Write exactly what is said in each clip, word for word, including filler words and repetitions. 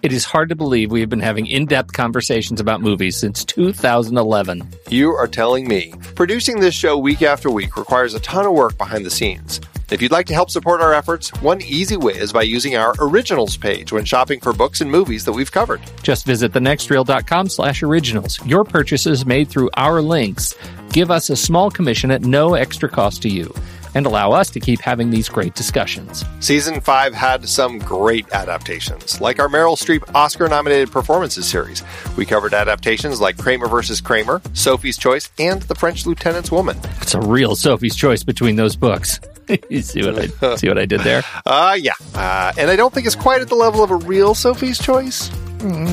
It is hard to believe we have been having in-depth conversations about movies since two thousand eleven. You are telling me. Producing this show week after week requires a ton of work behind the scenes. If you'd like to help support our efforts, one easy way is by using our originals page when shopping for books and movies that we've covered. Just visit thenextreel.com slash originals. Your purchases made through our links give us a small commission at no extra cost to you, and allow us to keep having these great discussions. Season five had some great adaptations, like our Meryl Streep Oscar-nominated performances series. We covered adaptations like Kramer versus Kramer, Sophie's Choice, and The French Lieutenant's Woman. It's a real Sophie's Choice between those books. You see what I see what I did there? Uh, yeah. Uh, and I don't think it's quite at the level of a real Sophie's Choice.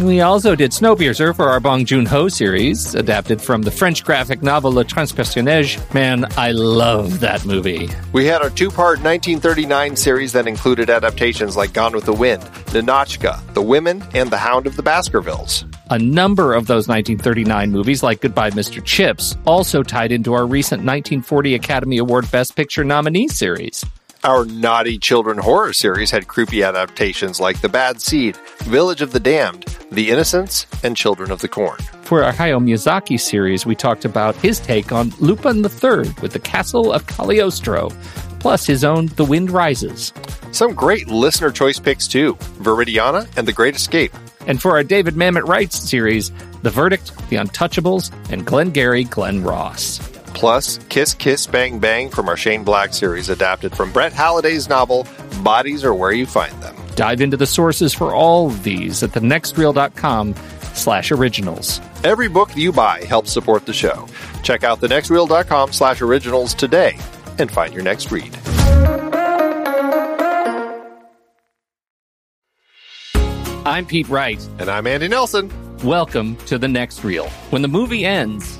We also did Snowpiercer for our Bong Joon-ho series, adapted from the French graphic novel Le Transpersonnage. Man, I love that movie. We had our two-part nineteen thirty-nine series that included adaptations like Gone with the Wind, Ninotchka, The Women, and The Hound of the Baskervilles. A number of those nineteen thirty-nine movies, like Goodbye, Mister Chips, also tied into our recent nineteen forty Academy Award Best Picture nominee series. Our naughty children horror series had creepy adaptations like The Bad Seed, Village of the Damned, The Innocents, and Children of the Corn. For our Hayao Miyazaki series, we talked about his take on Lupin the Third with The Castle of Cagliostro, plus his own The Wind Rises. Some great listener choice picks, too. Viridiana and The Great Escape. And for our David Mamet Wrights series, The Verdict, The Untouchables, and Glengarry Glen Ross. Plus, Kiss Kiss Bang Bang from our Shane Black series, adapted from Brett Halliday's novel, Bodies Are Where You Find Them. Dive into the sources for all of these at thenextreel.com slash originals. Every book you buy helps support the show. Check out thenextreel.com slash originals today and find your next read. I'm Pete Wright. And I'm Andy Nelson. Welcome to The Next Reel. When the movie ends,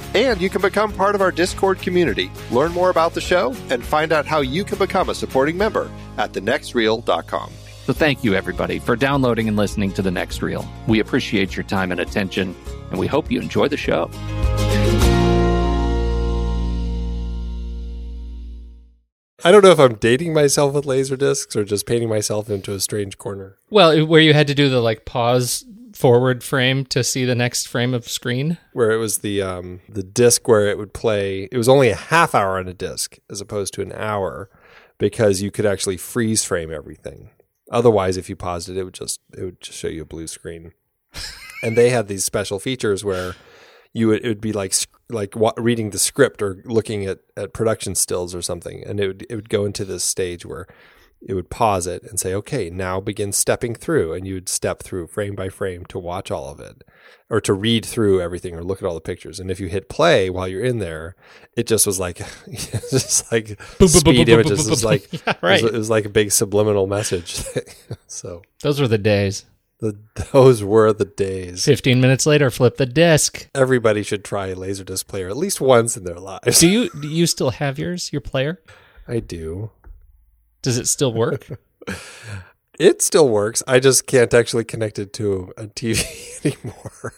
And you can become part of our Discord community, learn more about the show, and find out how you can become a supporting member at thenextreel dot com. So thank you, everybody, for downloading and listening to The Next Reel. We appreciate your time and attention, and we hope you enjoy the show. I don't know if I'm dating myself with laser discs or just painting myself into a strange corner. Well, where you had to do the, like, pause forward frame to see the next frame of screen, where it was the um the disc where it would play. It was only a half hour on a disc as opposed to an hour, because you could actually freeze frame everything. Otherwise, if you paused it, it would just it would just show you a blue screen. And they had these special features where you would it would be like like wa- reading the script or looking at, at production stills or something. And it would, it would go into this stage where it would pause it and say, okay, now begin stepping through. And you would step through frame by frame to watch all of it or to read through everything or look at all the pictures. And if you hit play while you're in there, it just was like, just like speed images. It was like, it was like a big subliminal message. So those were the days. The, those were the days. Fifteen minutes later, flip the disc. Everybody should try a Laserdisc player at least once in their lives. Do you do you still have yours, your player? I do. Does it still work? It still works. I just can't actually connect it to a T V anymore.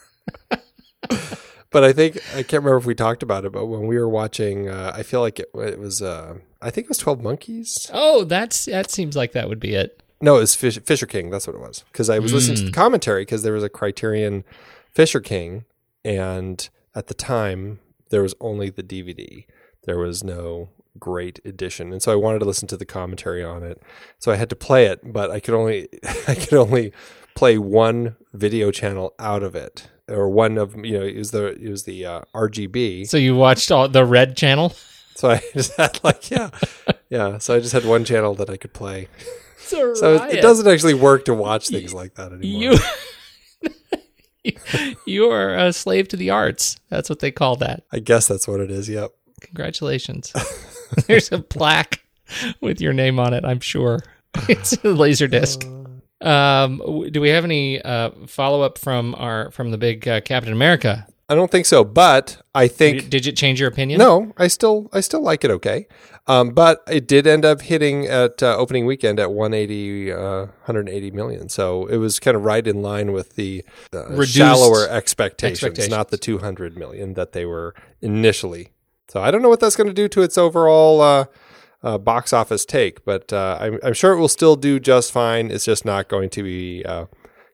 But I think, I can't remember if we talked about it, but when we were watching, uh, I feel like it, it was, uh, I think it was twelve Monkeys. Oh, that's that seems like that would be it. No, it was Fish, Fisher King. That's what it was. Because I was mm. listening to the commentary because there was a Criterion Fisher King. And at the time, there was only the D V D. There was no great edition. And so I wanted to listen to the commentary on it. So I had to play it, but I could only I could only play one video channel out of it. Or one of, you know, it was the, it was the uh, R G B. So you watched all the red channel? So I just had like, yeah. yeah. So I just had one channel that I could play. So it doesn't actually work to watch things like that anymore. You, you are a slave to the arts. That's what they call that. I guess that's what it is, yep. Congratulations. There's a plaque with your name on it, I'm sure. It's a Laserdisc. Um, do we have any uh, follow-up from our from the big uh, Captain America? I don't think so, but I think... Did it change your opinion? No, I still I still like it okay. Um, but it did end up hitting at uh, opening weekend at one hundred eighty million. So it was kind of right in line with the uh, shallower expectations, expectations, not the two hundred million that they were initially. So I don't know what that's going to do to its overall uh, uh, box office take, but uh, I'm, I'm sure it will still do just fine. It's just not going to be uh,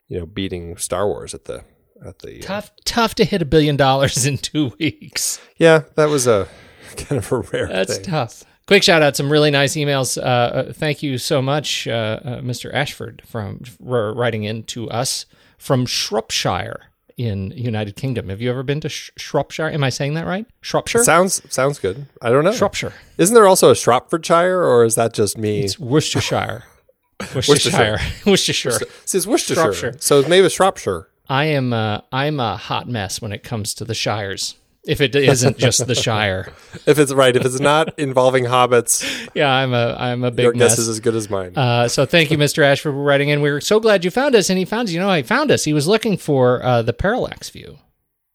you know, beating Star Wars at the... At the, tough, uh, tough to hit a billion dollars in two weeks. Yeah, that was a kind of a rare That's thing. That's tough. Quick shout out, some really nice emails. Uh, uh, thank you so much, uh, uh, Mister Ashford, from for writing in to us from Shropshire in United Kingdom. Have you ever been to Sh- Shropshire? Am I saying that right? Shropshire? It sounds sounds good. I don't know. Shropshire. Isn't there also a Shropfordshire, or is that just me? It's Worcestershire. Worcestershire. Worcestershire. Worcestershire. It says Worcestershire. Shropshire. So maybe Shropshire. I am a, I'm a hot mess when it comes to the shires. If it isn't just the Shire, if it's right, if it's not involving hobbits, yeah, I'm a I'm a big your mess. Guess is as good as mine. Uh, so thank you, Mister Ashford, for writing in. We were so glad you found us, and he found you know he found us. He was looking for uh, the Parallax View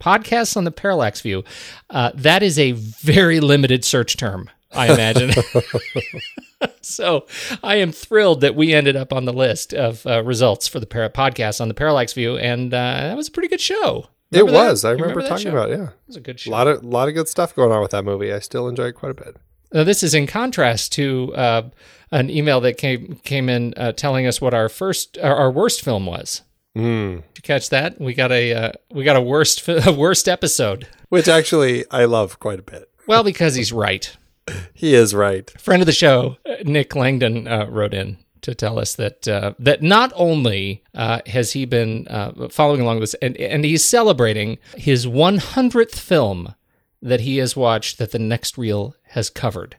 podcasts on the Parallax View. Uh, that is a very limited search term, I imagine. So I am thrilled that we ended up on the list of uh, results for the para- podcast on the Parallax View, and uh, that was a pretty good show. Remember it was. That? I remember, remember talking show? about it, yeah. It was a good show. A lot of, lot of good stuff going on with that movie. I still enjoy it quite a bit. Now, this is in contrast to uh, an email that came came in uh, telling us what our first, our, our worst film was. Mm. Did you catch that? We got a uh, we got a worst a worst episode. Which actually I love quite a bit. Well, because he's right. He is right. Friend of the show, Nick Langdon, uh, wrote in to tell us that uh, that not only uh, has he been uh, following along with this, and, and he's celebrating his one hundredth film that he has watched that The Next Reel has covered.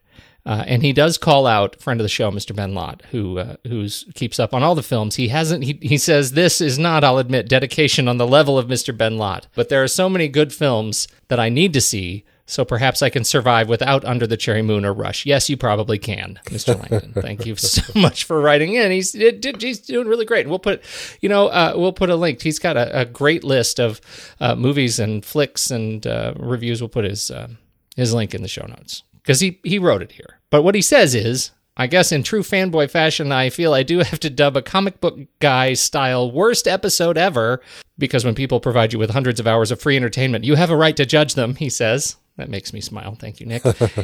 Uh, and he does call out friend of the show, Mister Ben Lott, who uh, who's keeps up on all the films. He hasn't. He, he says this is not, I'll admit, dedication on the level of Mister Ben Lott, but there are so many good films that I need to see. So perhaps I can survive without Under the Cherry Moon or Rush. Yes, you probably can, Mister Langdon. Thank you so much for writing in. He's it, it, he's doing really great. We'll put, you know, uh, we'll put a link. He's got a, a great list of uh, movies and flicks and uh, reviews. We'll put his uh, his link in the show notes because he he wrote it here. But what he says is, I guess in true fanboy fashion, I feel I do have to dub a comic book guy style worst episode ever because when people provide you with hundreds of hours of free entertainment, you have a right to judge them. He says. That makes me smile. Thank you, Nick.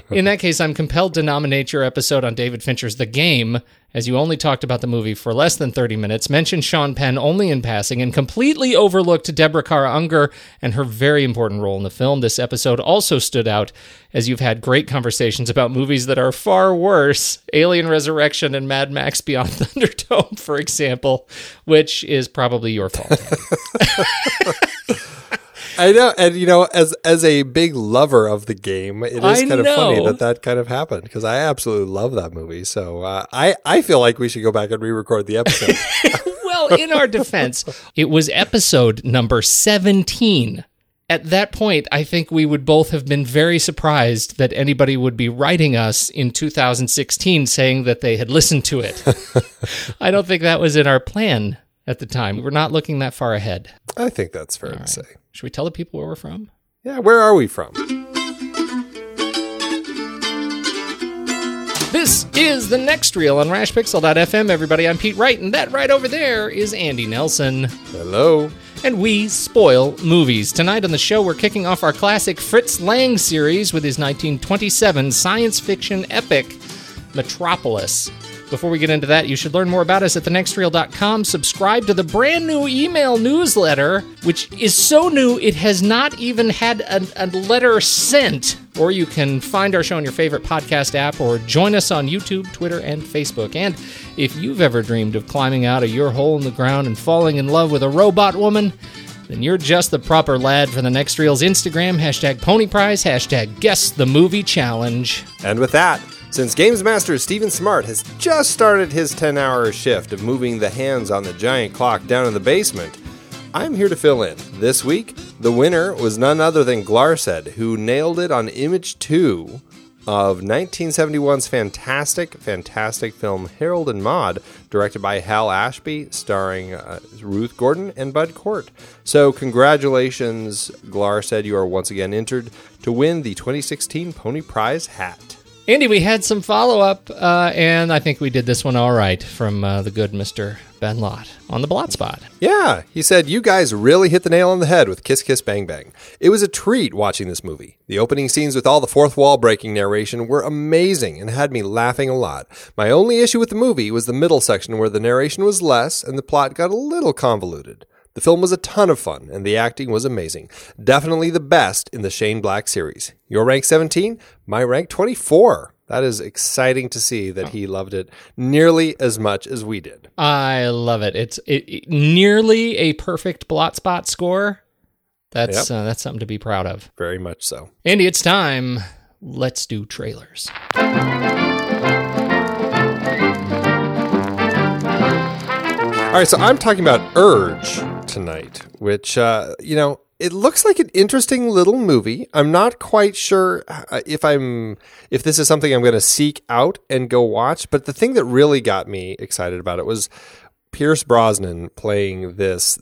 In that case, I'm compelled to nominate your episode on David Fincher's The Game, as you only talked about the movie for less than thirty minutes, mentioned Sean Penn only in passing, and completely overlooked Deborah Kara Unger and her very important role in the film. This episode also stood out, as you've had great conversations about movies that are far worse, Alien Resurrection and Mad Max Beyond Thunderdome, for example, which is probably your fault. I know, and you know, as as a big lover of the game, it is I kind know. of funny that that kind of happened, because I absolutely love that movie. So uh, I I feel like we should go back and re-record the episode. Well, in our defense, it was episode number seventeen. At that point, I think we would both have been very surprised that anybody would be writing us in two thousand sixteen saying that they had listened to it. I don't think that was in our plan at the time. We're not looking that far ahead. I think that's fair All to right. say. Should we tell the people where we're from? Yeah, where are we from? This is The Next Reel on rash pixel dot f m, everybody. I'm Pete Wright, and that right over there is Andy Nelson. Hello. And we spoil movies. Tonight on the show, we're kicking off our classic Fritz Lang series with his nineteen twenty-seven science fiction epic, Metropolis. Before we get into that, you should learn more about us at the next reel dot com. Subscribe to the brand new email newsletter, which is so new it has not even had a, a letter sent. Or you can find our show on your favorite podcast app, or join us on YouTube, Twitter, and Facebook. And if you've ever dreamed of climbing out of your hole in the ground and falling in love with a robot woman, then you're just the proper lad for The Next Reel's Instagram, hashtag PonyPrize, hashtag GuessTheMovieChallenge. And with that, since Games Master Stephen Smart has just started his ten-hour shift of moving the hands on the giant clock down in the basement, I'm here to fill in. This week, the winner was none other than Glarsed, who nailed it on Image two of nineteen seventy-one's fantastic, fantastic film Harold and Maude, directed by Hal Ashby, starring uh, Ruth Gordon and Bud Cort. So congratulations, Glarsed. You are once again entered to win the twenty sixteen Pony Prize hat. Andy, we had some follow-up, uh, and I think we did this one all right from uh, the good Mister Ben Lott on the Blot Spot. Yeah, he said, you guys really hit the nail on the head with Kiss Kiss Bang Bang. It was a treat watching this movie. The opening scenes with all the fourth wall breaking narration were amazing and had me laughing a lot. My only issue with the movie was the middle section where the narration was less and the plot got a little convoluted. The film was a ton of fun, and the acting was amazing. Definitely the best in the Shane Black series. Your rank seventeen, my rank twenty-four. That is exciting to see that he loved it nearly as much as we did. I love it. It's it, it, nearly a perfect Blot Spot score. That's yep. uh, that's something to be proud of. Very much so. Andy, it's time. Let's do trailers. All right, so I'm talking about Urge tonight, which, uh, you know, it looks like an interesting little movie. I'm not quite sure if I'm if this is something I'm going to seek out and go watch. But the thing that really got me excited about it was Pierce Brosnan playing this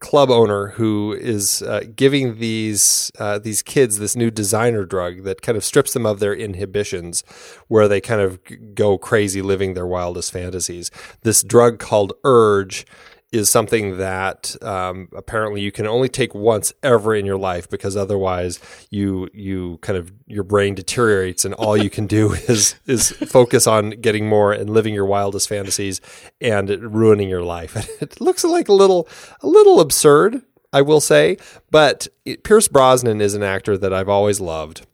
club owner who is uh, giving these uh, these kids this new designer drug that kind of strips them of their inhibitions, where they kind of go crazy living their wildest fantasies. This drug called Urge is something that um, apparently you can only take once ever in your life, because otherwise you you kind of your brain deteriorates and all you can do is is focus on getting more and living your wildest fantasies and ruining your life. It looks like a little a little absurd, I will say, but it, Pierce Brosnan is an actor that I've always loved,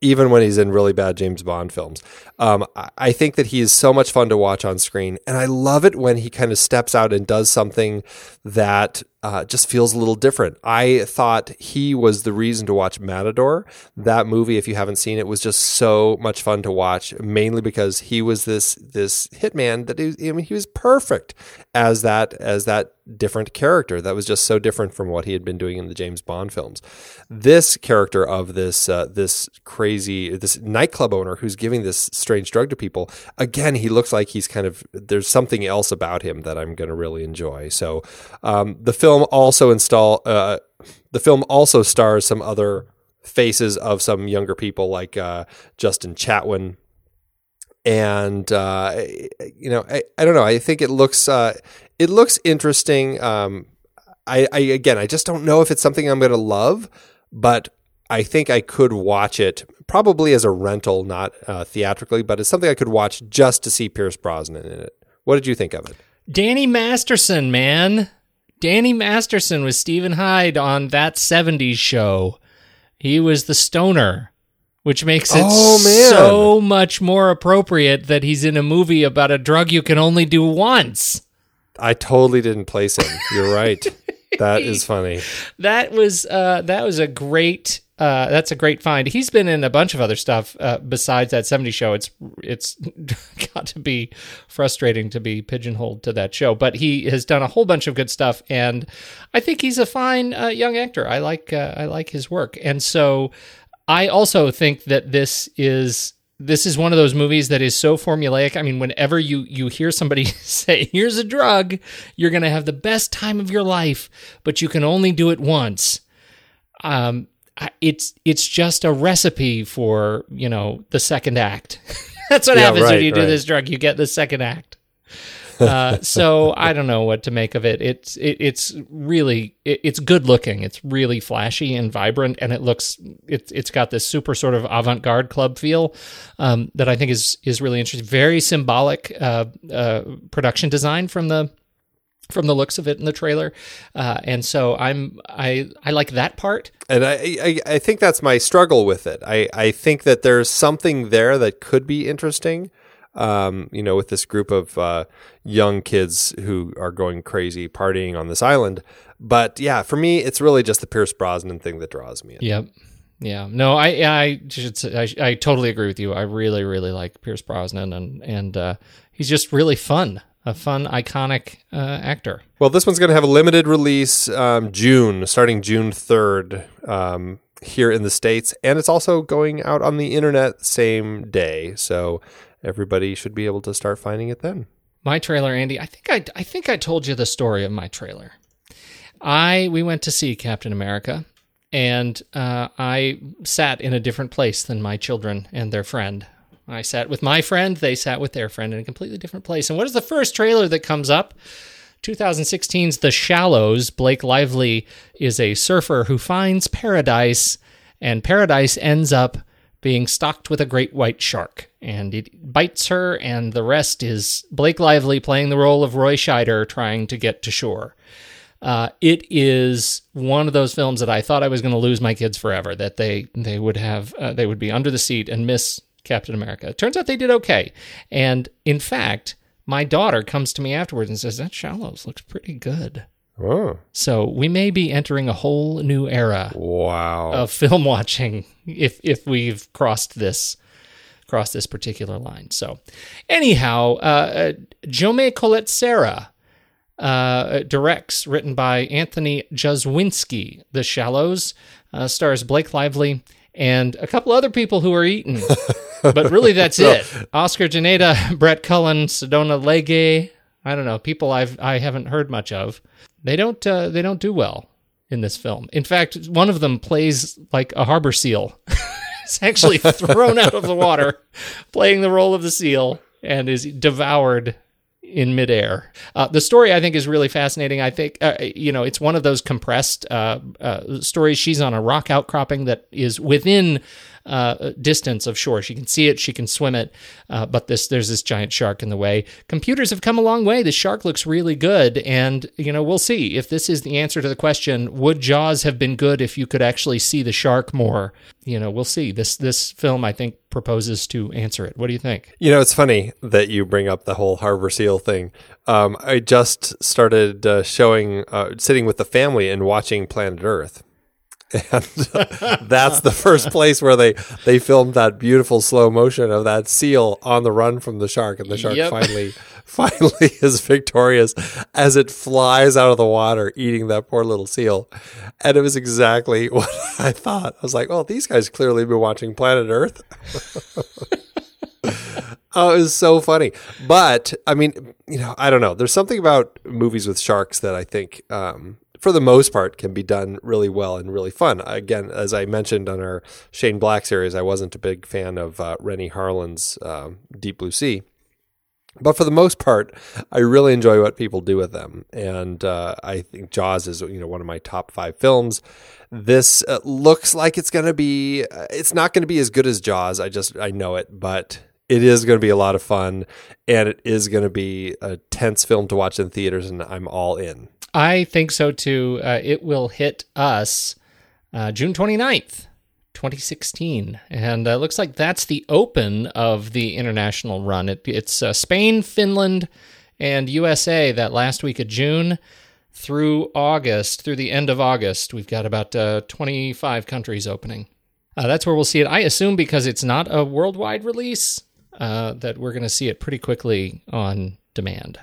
even when he's in really bad James Bond films. Um, I think that he is so much fun to watch on screen, and I love it when he kind of steps out and does something that uh, just feels a little different. I thought he was the reason to watch Matador. That movie, if you haven't seen it, was just so much fun to watch, mainly because he was this this hitman that he, I mean, he was perfect as that as that different character that was just so different from what he had been doing in the James Bond films. This character of this uh, this crazy this nightclub owner who's giving this strange drug to people, again, he looks like he's kind of there's something else about him that I'm going to really enjoy. So um, the film. Also install uh, the film also stars some other faces of some younger people like uh, Justin Chatwin, and uh, you know I, I don't know I think it looks uh, it looks interesting. Um, I, I again I just don't know if it's something I'm going to love, but I think I could watch it probably as a rental, not uh, theatrically, but it's something I could watch just to see Pierce Brosnan in it. What did you think of it? Danny Masterson, man. Danny Masterson was Stephen Hyde on That seventies Show. He was the stoner, which makes it oh, so much more appropriate that he's in a movie about a drug you can only do once. I totally didn't place him. You're right. That is funny. That was uh, that was a great uh, that's a great find. He's been in a bunch of other stuff uh, besides that seventies show. It's it's got to be frustrating to be pigeonholed to that show, but he has done a whole bunch of good stuff, and I think he's a fine uh, young actor. I like uh, I like his work, and so I also think that this is. This is one of those movies that is so formulaic. I mean, whenever you, you hear somebody say, here's a drug, you're going to have the best time of your life, but you can only do it once. Um, it's it's just a recipe for, you know, the second act. That's what yeah, happens right, when you do right. this drug. You get the second act. Uh, so I don't know what to make of it. It's it, it's really it, it's good looking. It's really flashy and vibrant, and it looks it's it's got this super sort of avant-garde club feel um, that I think is is really interesting. Very symbolic uh, uh, production design from the from the looks of it in the trailer, uh, and so I'm I I like that part. And I, I I think that's my struggle with it. I I think that there's something there that could be interesting. Um, you know, with this group of uh, young kids who are going crazy partying on this island. But yeah, for me, it's really just the Pierce Brosnan thing that draws me in. Yep. Yeah. No, I I should say, I, I totally agree with you. I really, really like Pierce Brosnan, and, and uh, he's just really fun. A fun, iconic uh, actor. Well, this one's going to have a limited release um, June, starting June third. Um here in the States, and it's also going out on the internet same day, so everybody should be able to start finding it then. My trailer, Andy, I think I, I think I told you the story of my trailer. I we went to see Captain America, and uh, I sat in a different place than my children and their friend. I sat with my friend, they sat with their friend in a completely different place. And what is the first trailer that comes up? twenty sixteen's The Shallows. Blake Lively is a surfer who finds paradise, and paradise ends up being stalked with a great white shark. And it bites her, and the rest is Blake Lively playing the role of Roy Scheider trying to get to shore. Uh, it is one of those films that I thought I was going to lose my kids forever, that they, they would have uh, they would be under the seat and miss Captain America. It turns out they did okay. And in fact, my daughter comes to me afterwards and says, that Shallows looks pretty good. Oh. So we may be entering a whole new era wow. of film watching if if we've crossed this crossed this particular line. So anyhow, uh, Jaume Collet-Serra uh, directs, written by Anthony Jaswinski. The Shallows uh, stars Blake Lively and a couple other people who are eaten. But really, that's so, it. Oscar Janeda, Brett Cullen, Sedona Legge. I don't know, people I've I haven't heard much of. They don't uh, they don't do well in this film. In fact, one of them plays like a harbor seal. It's actually thrown out of the water, playing the role of the seal, and is devoured in midair. Uh, the story, I think, is really fascinating. I think, uh, you know, it's one of those compressed uh, uh, stories. She's on a rock outcropping that is within uh, distance of shore. She can see it, she can swim it, uh, but this there's this giant shark in the way. Computers have come a long way. The shark looks really good, and, you know, we'll see if this is the answer to the question, would Jaws have been good if you could actually see the shark more? You know, we'll see. This this film, I think, proposes to answer it. What do you think? You know, it's funny that you bring up the whole harbor seal thing. Um, I just started uh, showing, uh, sitting with the family and watching Planet Earth. And that's the first place where they, they filmed that beautiful slow motion of that seal on the run from the shark, and the shark yep. finally finally is victorious as it flies out of the water, eating that poor little seal. And it was exactly what I thought. I was like, "Oh, these guys clearly been watching Planet Earth." Oh, it was so funny. But I mean, you know, I don't know. There's something about movies with sharks that I think. Um, For the most part, can be done really well and really fun. Again, as I mentioned on our Shane Black series, I wasn't a big fan of uh, Renny Harlan's uh, Deep Blue Sea. But for the most part, I really enjoy what people do with them. And uh, I think Jaws is, you know, one of my top five films. This uh, looks like it's going to be, uh, it's not going to be as good as Jaws. I just, I know it, but it is going to be a lot of fun. And it is going to be a tense film to watch in theaters, and I'm all in. I think so, too. Uh, it will hit us uh, June twenty-ninth, twenty sixteen. And it uh, looks like that's the open of the international run. It, it's uh, Spain, Finland, and U S A that last week of June. through August, through the end of August. We've got about uh, twenty-five countries opening. Uh, that's where we'll see it. I assume because it's not a worldwide release, uh, that we're going to see it pretty quickly on demand.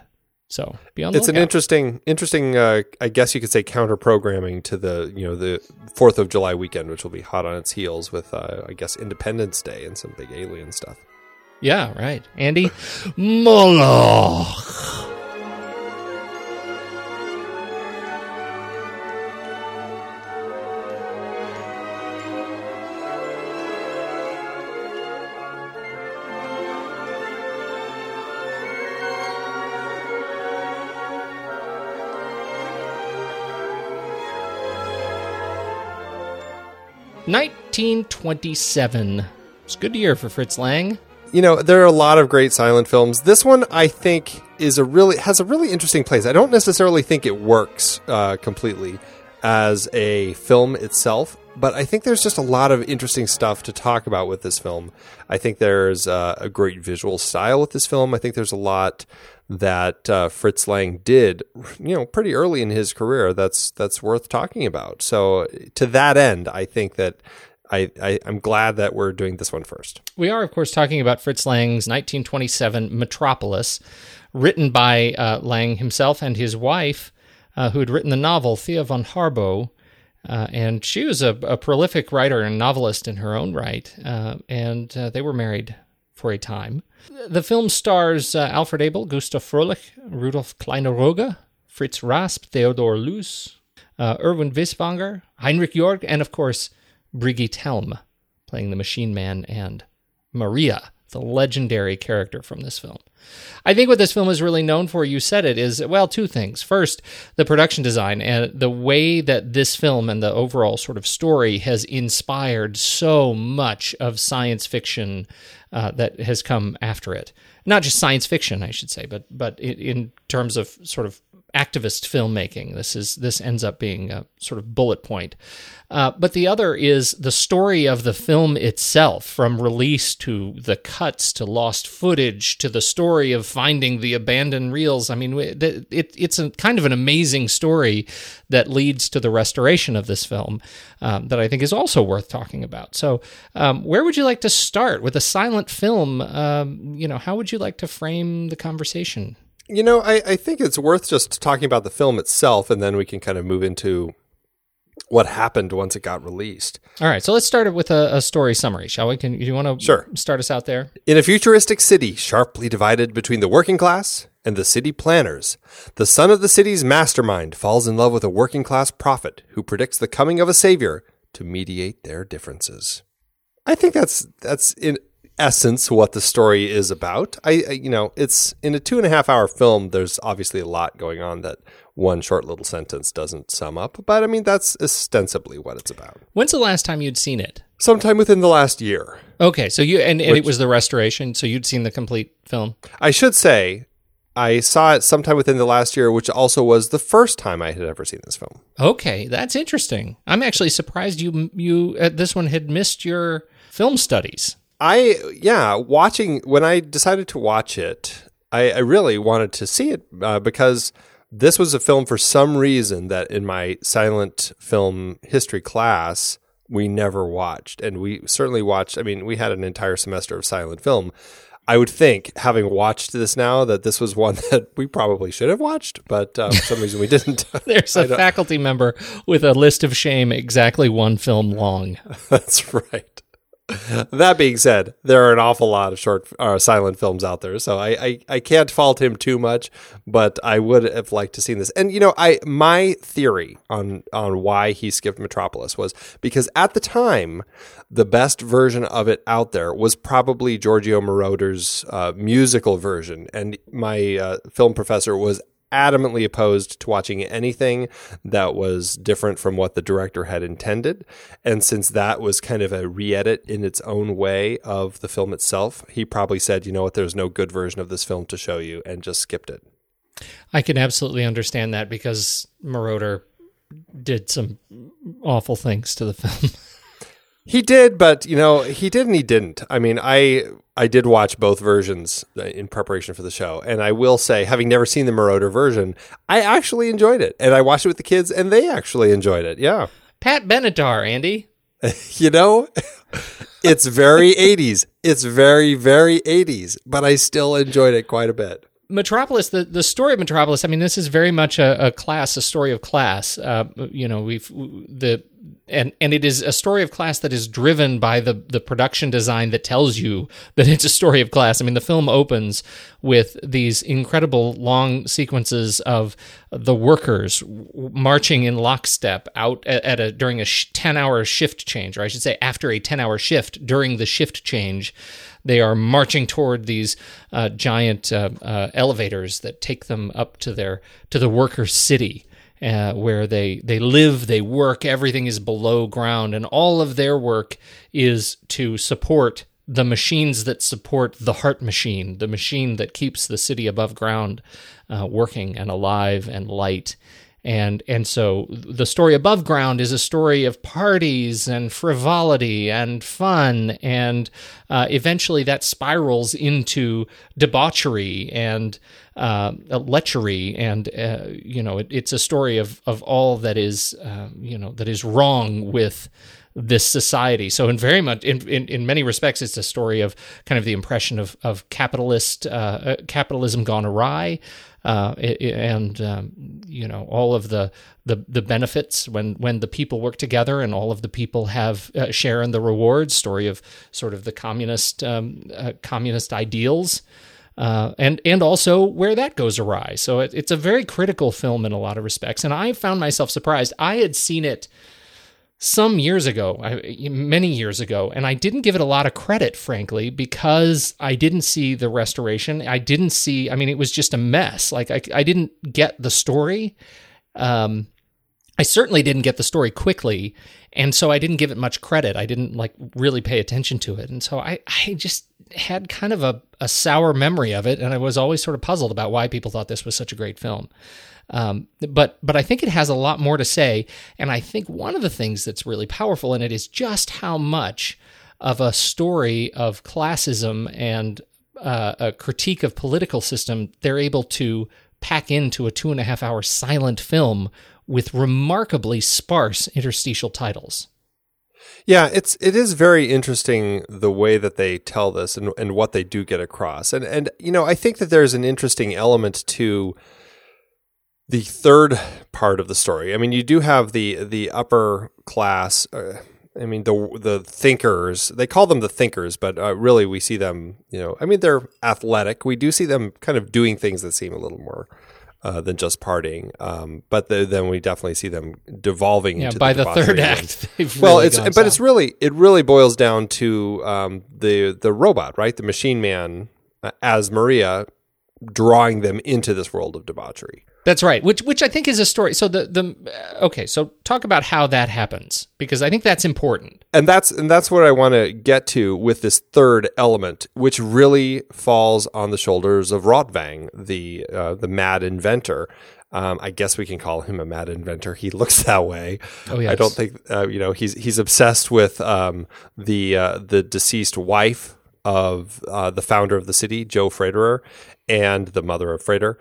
So be on the lookout. It's an interesting, interesting. Uh, I guess you could say counter programming to the you know the Fourth of July weekend, which will be hot on its heels with uh, I guess Independence Day and some big alien stuff. Yeah, right. Andy Moloch. nineteen twenty-seven. It's a good year for Fritz Lang. You know, there are a lot of great silent films. This one, I think, is a really has a really interesting place. I don't necessarily think it works uh, completely as a film itself, but I think there's just a lot of interesting stuff to talk about with this film. I think there's uh, a great visual style with this film. I think there's a lot that uh, Fritz Lang did, you know, pretty early in his career. That's that's worth talking about. So to that end, I think that. I, I, I'm glad that we're doing this one first. We are, of course, talking about Fritz Lang's nineteen twenty-seven Metropolis, written by uh, Lang himself and his wife, uh, who had written the novel Thea von Harbou. Uh, and she was a, a prolific writer and novelist in her own right, uh, and uh, they were married for a time. The film stars uh, Alfred Abel, Gustav Fröhlich, Rudolf Klein-Rogge, Fritz Rasp, Theodor Luce, uh, Erwin Wiswanger, Heinrich George, and, of course, Brigitte Helm, playing the Machine Man, and Maria, the legendary character from this film. I think what this film is really known for, you said it, is, well, two things. First, the production design and the way that this film and the overall sort of story has inspired so much of science fiction uh, that has come after it. Not just science fiction, I should say, but but in terms of sort of activist filmmaking. This is this ends up being a sort of bullet point. Uh, but the other is the story of the film itself, from release to the cuts to lost footage to the story of finding the abandoned reels. I mean, it, it, it's a kind of an amazing story that leads to the restoration of this film um, that I think is also worth talking about. So um, where would you like to start with a silent film? Um, you know, how would you like to frame the conversation? You know, I, I think it's worth just talking about the film itself, and then we can kind of move into what happened once it got released. All right, so let's start with a, a story summary, shall we? Can do you want to sure. start us out there? In a futuristic city sharply divided between the working class and the city planners, the son of the city's mastermind falls in love with a working class prophet who predicts the coming of a savior to mediate their differences. I think that's that's in. essence what the story is about. I, I you know it's in a two and a half hour film. There's obviously a lot going on that one short little sentence doesn't sum up, but I mean that's ostensibly what it's about. When's the last time you'd seen it? Sometime within the last year. Okay, so you and, and Which, it was the restoration, so you'd seen the complete film. I should say I saw it sometime within the last year, which also was the first time I had ever seen this film. Okay, that's interesting. I'm actually surprised you you uh, this one had missed your film studies. I, yeah, watching, when I decided to watch it, I, I really wanted to see it uh, because this was a film for some reason that in my silent film history class, we never watched. And we certainly watched, I mean, we had an entire semester of silent film. I would think, having watched this now, that this was one that we probably should have watched, but uh, for some reason we didn't. There's a faculty member with a list of shame exactly one film long. That's right. That being said, there are an awful lot of short uh, silent films out there, so I, I, I can't fault him too much, but I would have liked to seen this. And, you know, I my theory on, on why he skipped Metropolis was because at the time, the best version of it out there was probably Giorgio Moroder's uh, musical version, and my uh, film professor was adamantly opposed to watching anything that was different from what the director had intended. And since that was kind of a re-edit in its own way of the film itself, he probably said, you know what, there's no good version of this film to show you, and just skipped it. I can absolutely understand that because Moroder did some awful things to the film. He did, but, you know, he did and he didn't. I mean, I I did watch both versions in preparation for the show, and I will say, having never seen the Marauder version, I actually enjoyed it, and I watched it with the kids, and they actually enjoyed it, yeah. Pat Benatar, Andy. You know, it's very eighties. It's very, very eighties, but I still enjoyed it quite a bit. Metropolis, the, the story of Metropolis, I mean, this is very much a, a class, a story of class. Uh, you know, we've the and and it is a story of class that is driven by the the production design that tells you that it's a story of class. I mean, the film opens with these incredible long sequences of the workers marching in lockstep out at a during a ten-hour shift change, or I should say, after a ten-hour shift during the shift change. They are marching toward these uh, giant uh, uh, elevators that take them up to their to the worker city, uh, where they they live, they work. Everything is below ground, and all of their work is to support the machines that support the heart machine, the machine that keeps the city above ground uh, working and alive and light. And and so the story above ground is a story of parties and frivolity and fun, and uh, eventually that spirals into debauchery and uh, lechery, and uh, you know it, it's a story of of all that is uh, you know that is wrong with this society. So in very much in, in, in many respects, it's a story of kind of the impression of of capitalist uh, capitalism gone awry. Uh, and, um, you know, all of the, the, the benefits when, when the people work together and all of the people have uh, share in the rewards, story of sort of the communist um, uh, communist ideals uh, and and also where that goes awry. So it, it's a very critical film in a lot of respects. And I found myself surprised. I had seen it some years ago, I, many years ago, and I didn't give it a lot of credit, frankly, because I didn't see the restoration. I didn't see, I mean, it was just a mess. Like, I, I didn't get the story. Um, I certainly didn't get the story quickly, and so I didn't give it much credit. I didn't, like, really pay attention to it. And so I, I just had kind of a, a sour memory of it, and I was always sort of puzzled about why people thought this was such a great film. Um, but but I think it has a lot more to say, and I think one of the things that's really powerful in it is just how much of a story of classism and uh, a critique of political system they're able to pack into a two-and-a-half-hour silent film with remarkably sparse interstitial titles. Yeah, it's it is very interesting the way that they tell this and, and what they do get across. And, and, you know, I think that there's an interesting element to the third part of the story. I mean, you do have the the upper class. Uh, I mean, the the thinkers. They call them the thinkers, but uh, really we see them, you know, I mean, they're athletic. We do see them kind of doing things that seem a little more uh, than just partying. Um, but the, then we definitely see them devolving. Yeah, into by the, the third act. Really well, it's but south. it's really it really boils down to um, the the robot, right? The machine man uh, as Maria, drawing them into this world of debauchery. That's right, which which I think is a story. So the the okay, so talk about how that happens, because I think that's important. And that's and that's what I want to get to with this third element, which really falls on the shoulders of Rotwang, the uh, the mad inventor. Um, I guess we can call him a mad inventor. He looks that way. Oh, yes. I don't think uh, you know he's he's obsessed with um, the uh, the deceased wife of uh, the founder of the city, Joe Frederer, and the mother of Frederer.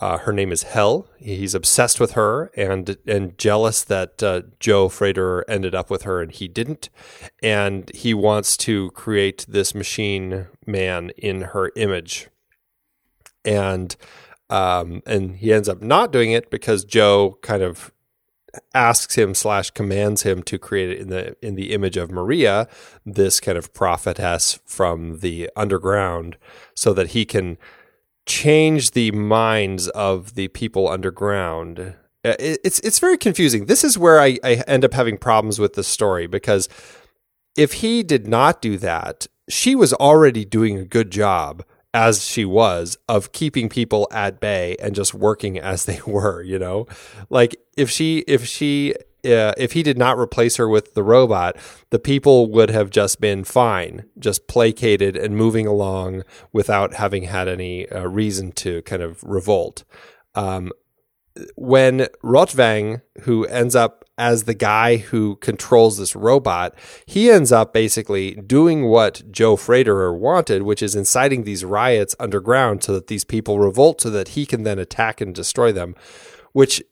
Uh, her name is Hel. He's obsessed with her and and jealous that uh, Joe Frederer ended up with her and he didn't. And he wants to create this machine man in her image. And um, and he ends up not doing it because Joe kind of asks him slash commands him to create it in the in the image of Maria, this kind of prophetess from the underground, so that he can change the minds of the people underground. It's it's very confusing. This is where I, I end up having problems with the story, because if he did not do that, she was already doing a good job as she was of keeping people at bay and just working as they were, you know, like if she if she uh, if he did not replace her with the robot, the people would have just been fine, just placated and moving along without having had any uh, reason to kind of revolt. Um, when Rotwang, who ends up as the guy who controls this robot, he ends up basically doing what Joe Freiderer wanted, which is inciting these riots underground so that these people revolt so that he can then attack and destroy them, which,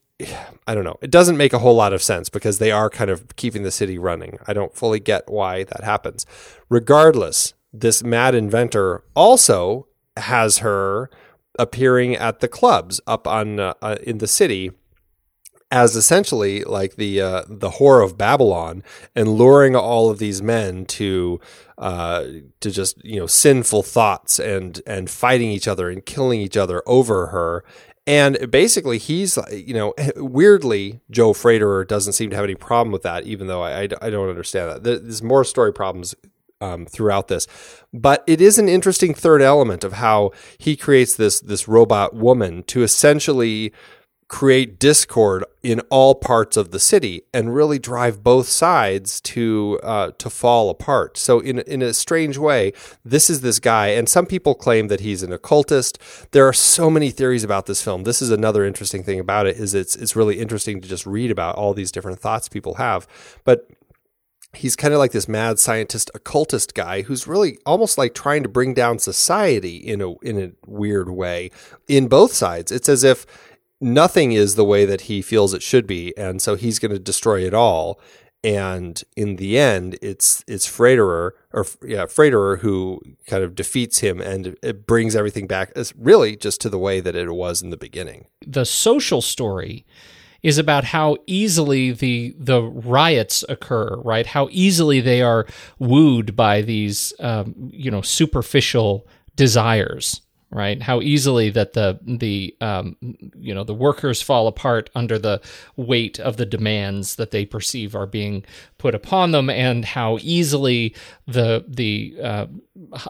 I don't know, it doesn't make a whole lot of sense because they are kind of keeping the city running. I don't fully get why that happens. Regardless, this mad inventor also has her appearing at the clubs up on uh, uh, in the city as essentially like the uh, the whore of Babylon and luring all of these men to uh, to just, you know, sinful thoughts and and fighting each other and killing each other over her. And basically, he's, you know, weirdly, Joe Freiderer doesn't seem to have any problem with that, even though I, I, I don't understand that. There's more story problems um, throughout this. But it is an interesting third element of how he creates this this robot woman to essentially create discord in all parts of the city and really drive both sides to uh, to fall apart. So in in a strange way, this is this guy, and some people claim that he's an occultist. There are so many theories about this film. This is another interesting thing about it, is it's it's really interesting to just read about all these different thoughts people have. But he's kind of like this mad scientist occultist guy who's really almost like trying to bring down society in a in a weird way in both sides. It's as if nothing is the way that he feels it should be, and so he's going to destroy it all. And in the end, it's it's Freiderer or yeah, Freiderer who kind of defeats him, and it brings everything back as really just to the way that it was in the beginning. The social story is about how easily the the riots occur, right? How easily they are wooed by these um, you know superficial desires. Right, how easily that the the um, you know the workers fall apart under the weight of the demands that they perceive are being put upon them, and how easily the the uh,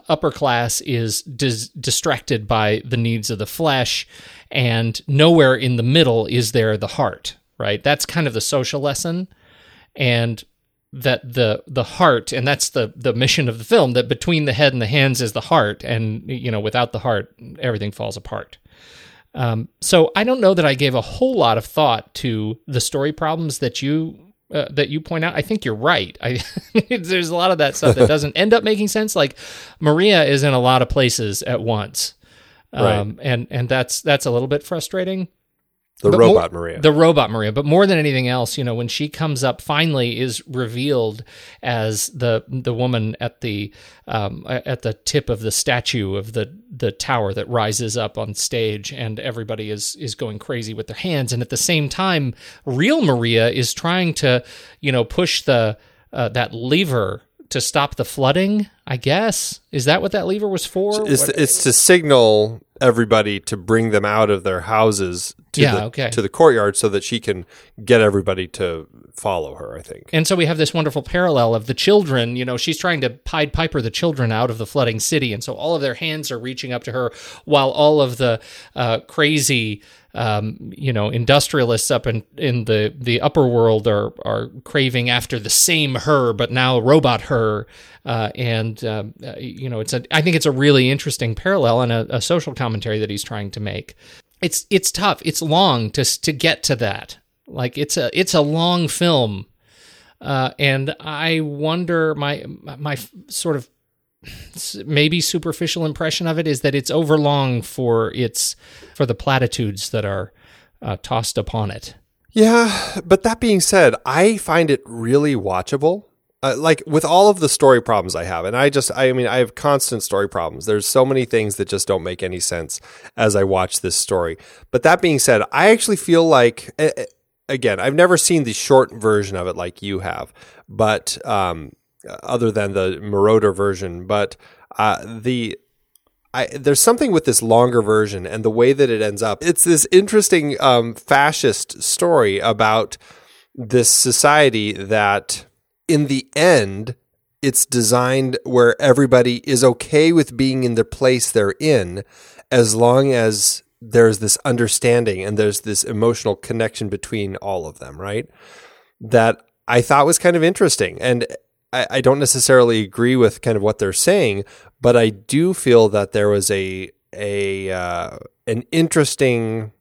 upper class is dis- distracted by the needs of the flesh, and nowhere in the middle is there the heart. Right, that's kind of the social lesson, and that the the heart, and that's the the mission of the film, that between the head and the hands is the heart, and you know without the heart everything falls apart. Um, so I don't know that I gave a whole lot of thought to the story problems that you uh, that you point out. I think you're right. I, there's a lot of that stuff that doesn't end up making sense. Like Maria is in a lot of places at once, um, right. and and that's that's a little bit frustrating. The but robot more, Maria. The robot Maria. But more than anything else, you know, when she comes up, finally is revealed as the the woman at the um, at the tip of the statue of the, the tower that rises up on stage, and everybody is is going crazy with their hands. And at the same time, real Maria is trying to, you know, push the uh, that lever to stop the flooding, I guess. Is that what that lever was for? It's, it's to signal everybody to bring them out of their houses to, yeah, the, okay. to the courtyard so that she can get everybody to follow her, I think. And so we have this wonderful parallel of the children. You know, she's trying to Pied Piper the children out of the flooding city, and so all of their hands are reaching up to her, while all of the uh, crazy, um, you know, industrialists up in, in the, the upper world are are craving after the same her, but now robot her. Uh, and, uh, you know, it's a, I think it's a really interesting parallel and a, a social commentary that he's trying to make. It's it's tough. It's long to to get to that. Like it's a it's a long film, uh, and I wonder my my sort of maybe superficial impression of it is that it's overlong for its for the platitudes that are uh, tossed upon it. Yeah, but that being said, I find it really watchable. Uh, like with all of the story problems I have, and I just, I mean, I have constant story problems. There's so many things that just don't make any sense as I watch this story. But that being said, I actually feel like, again, I've never seen the short version of it like you have, but um, other than the Marauder version, but uh, the, I, there's something with this longer version and the way that it ends up. It's this interesting um, fascist story about this society that, in the end, it's designed where everybody is okay with being in the place they're in as long as there's this understanding and there's this emotional connection between all of them, right? That I thought was kind of interesting. And I, I don't necessarily agree with kind of what they're saying, but I do feel that there was a a uh, an interesting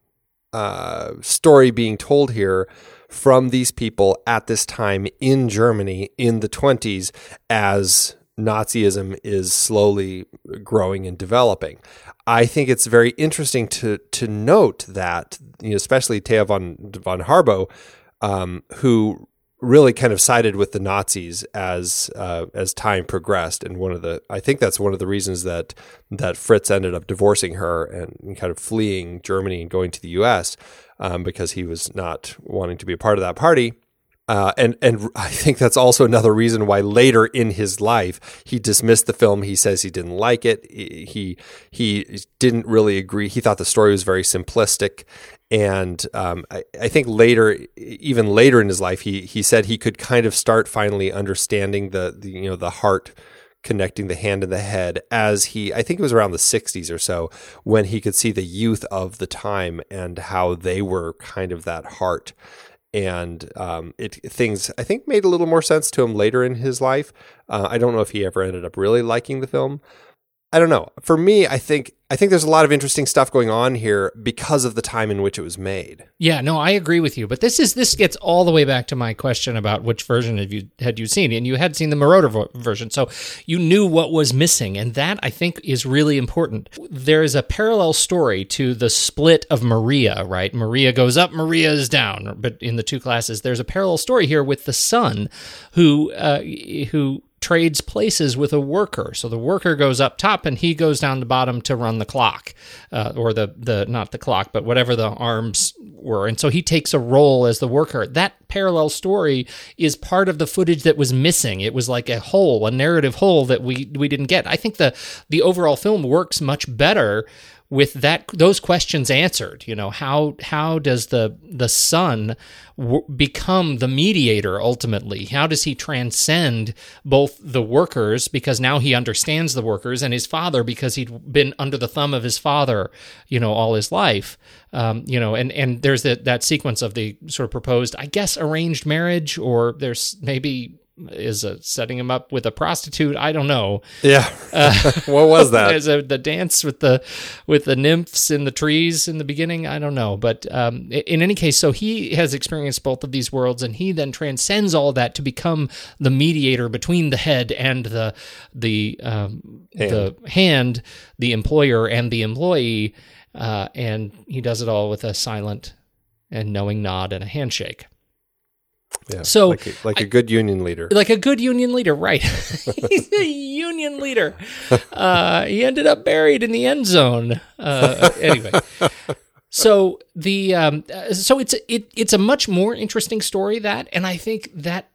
uh, story being told here from these people at this time in Germany in the twenties as Nazism is slowly growing and developing. I think it's very interesting to to note that, you know, especially Thea von, von Harbou, um, who really kind of sided with the Nazis as uh, as time progressed, and one of the I think that's one of the reasons that that Fritz ended up divorcing her and kind of fleeing Germany and going to the U S um, because he was not wanting to be a part of that party. Uh, and and I think that's also another reason why later in his life he dismissed the film. He says he didn't like it. He he didn't really agree. He thought the story was very simplistic, and um, I, I think later, even later in his life, he he said he could kind of start finally understanding the, the you know the heart connecting the hand and the head as he I think it was around the sixties or so when he could see the youth of the time and how they were kind of that heart. And um, it things, I think, made a little more sense to him later in his life. Uh, I don't know if he ever ended up really liking the film. I don't know. For me, I think I think there's a lot of interesting stuff going on here because of the time in which it was made. Yeah, no, I agree with you. But this is this gets all the way back to my question about which version have you had you seen, and you had seen the Marauder vo- version, so you knew what was missing, and that I think is really important. There is a parallel story to the split of Maria, right? Maria goes up, Maria is down, but in the two classes, there's a parallel story here with the son, who uh, who. trades places with a worker. So the worker goes up top and he goes down the bottom to run the clock, uh, or the, the, not the clock, but whatever the arms were. And so he takes a role as the worker. That parallel story is part of the footage that was missing. It was like a hole, a narrative hole that we, we didn't get. I think the, the overall film works much better with that, those questions answered. You know, how how does the the son w- become the mediator ultimately? How does he transcend both the workers, because now he understands the workers, and his father, because he'd been under the thumb of his father, you know, all his life. Um, you know, and and there's the, that sequence of the sort of proposed, I guess, arranged marriage, or there's maybe. Is a, setting him up with a prostitute? I don't know. Yeah, uh, what was that? There's a, the dance with the with the nymphs in the trees in the beginning. I don't know, but um, in any case, so he has experienced both of these worlds, and he then transcends all that to become the mediator between the head and the the um, hand. the hand, the employer and the employee, uh, and he does it all with a silent and knowing nod and a handshake. Yeah, so like a, like a good union leader, I, like a good union leader, right? He's a union leader. Uh, he ended up buried in the end zone. Uh, anyway, so the um, so it's it it's a much more interesting story, that, and I think that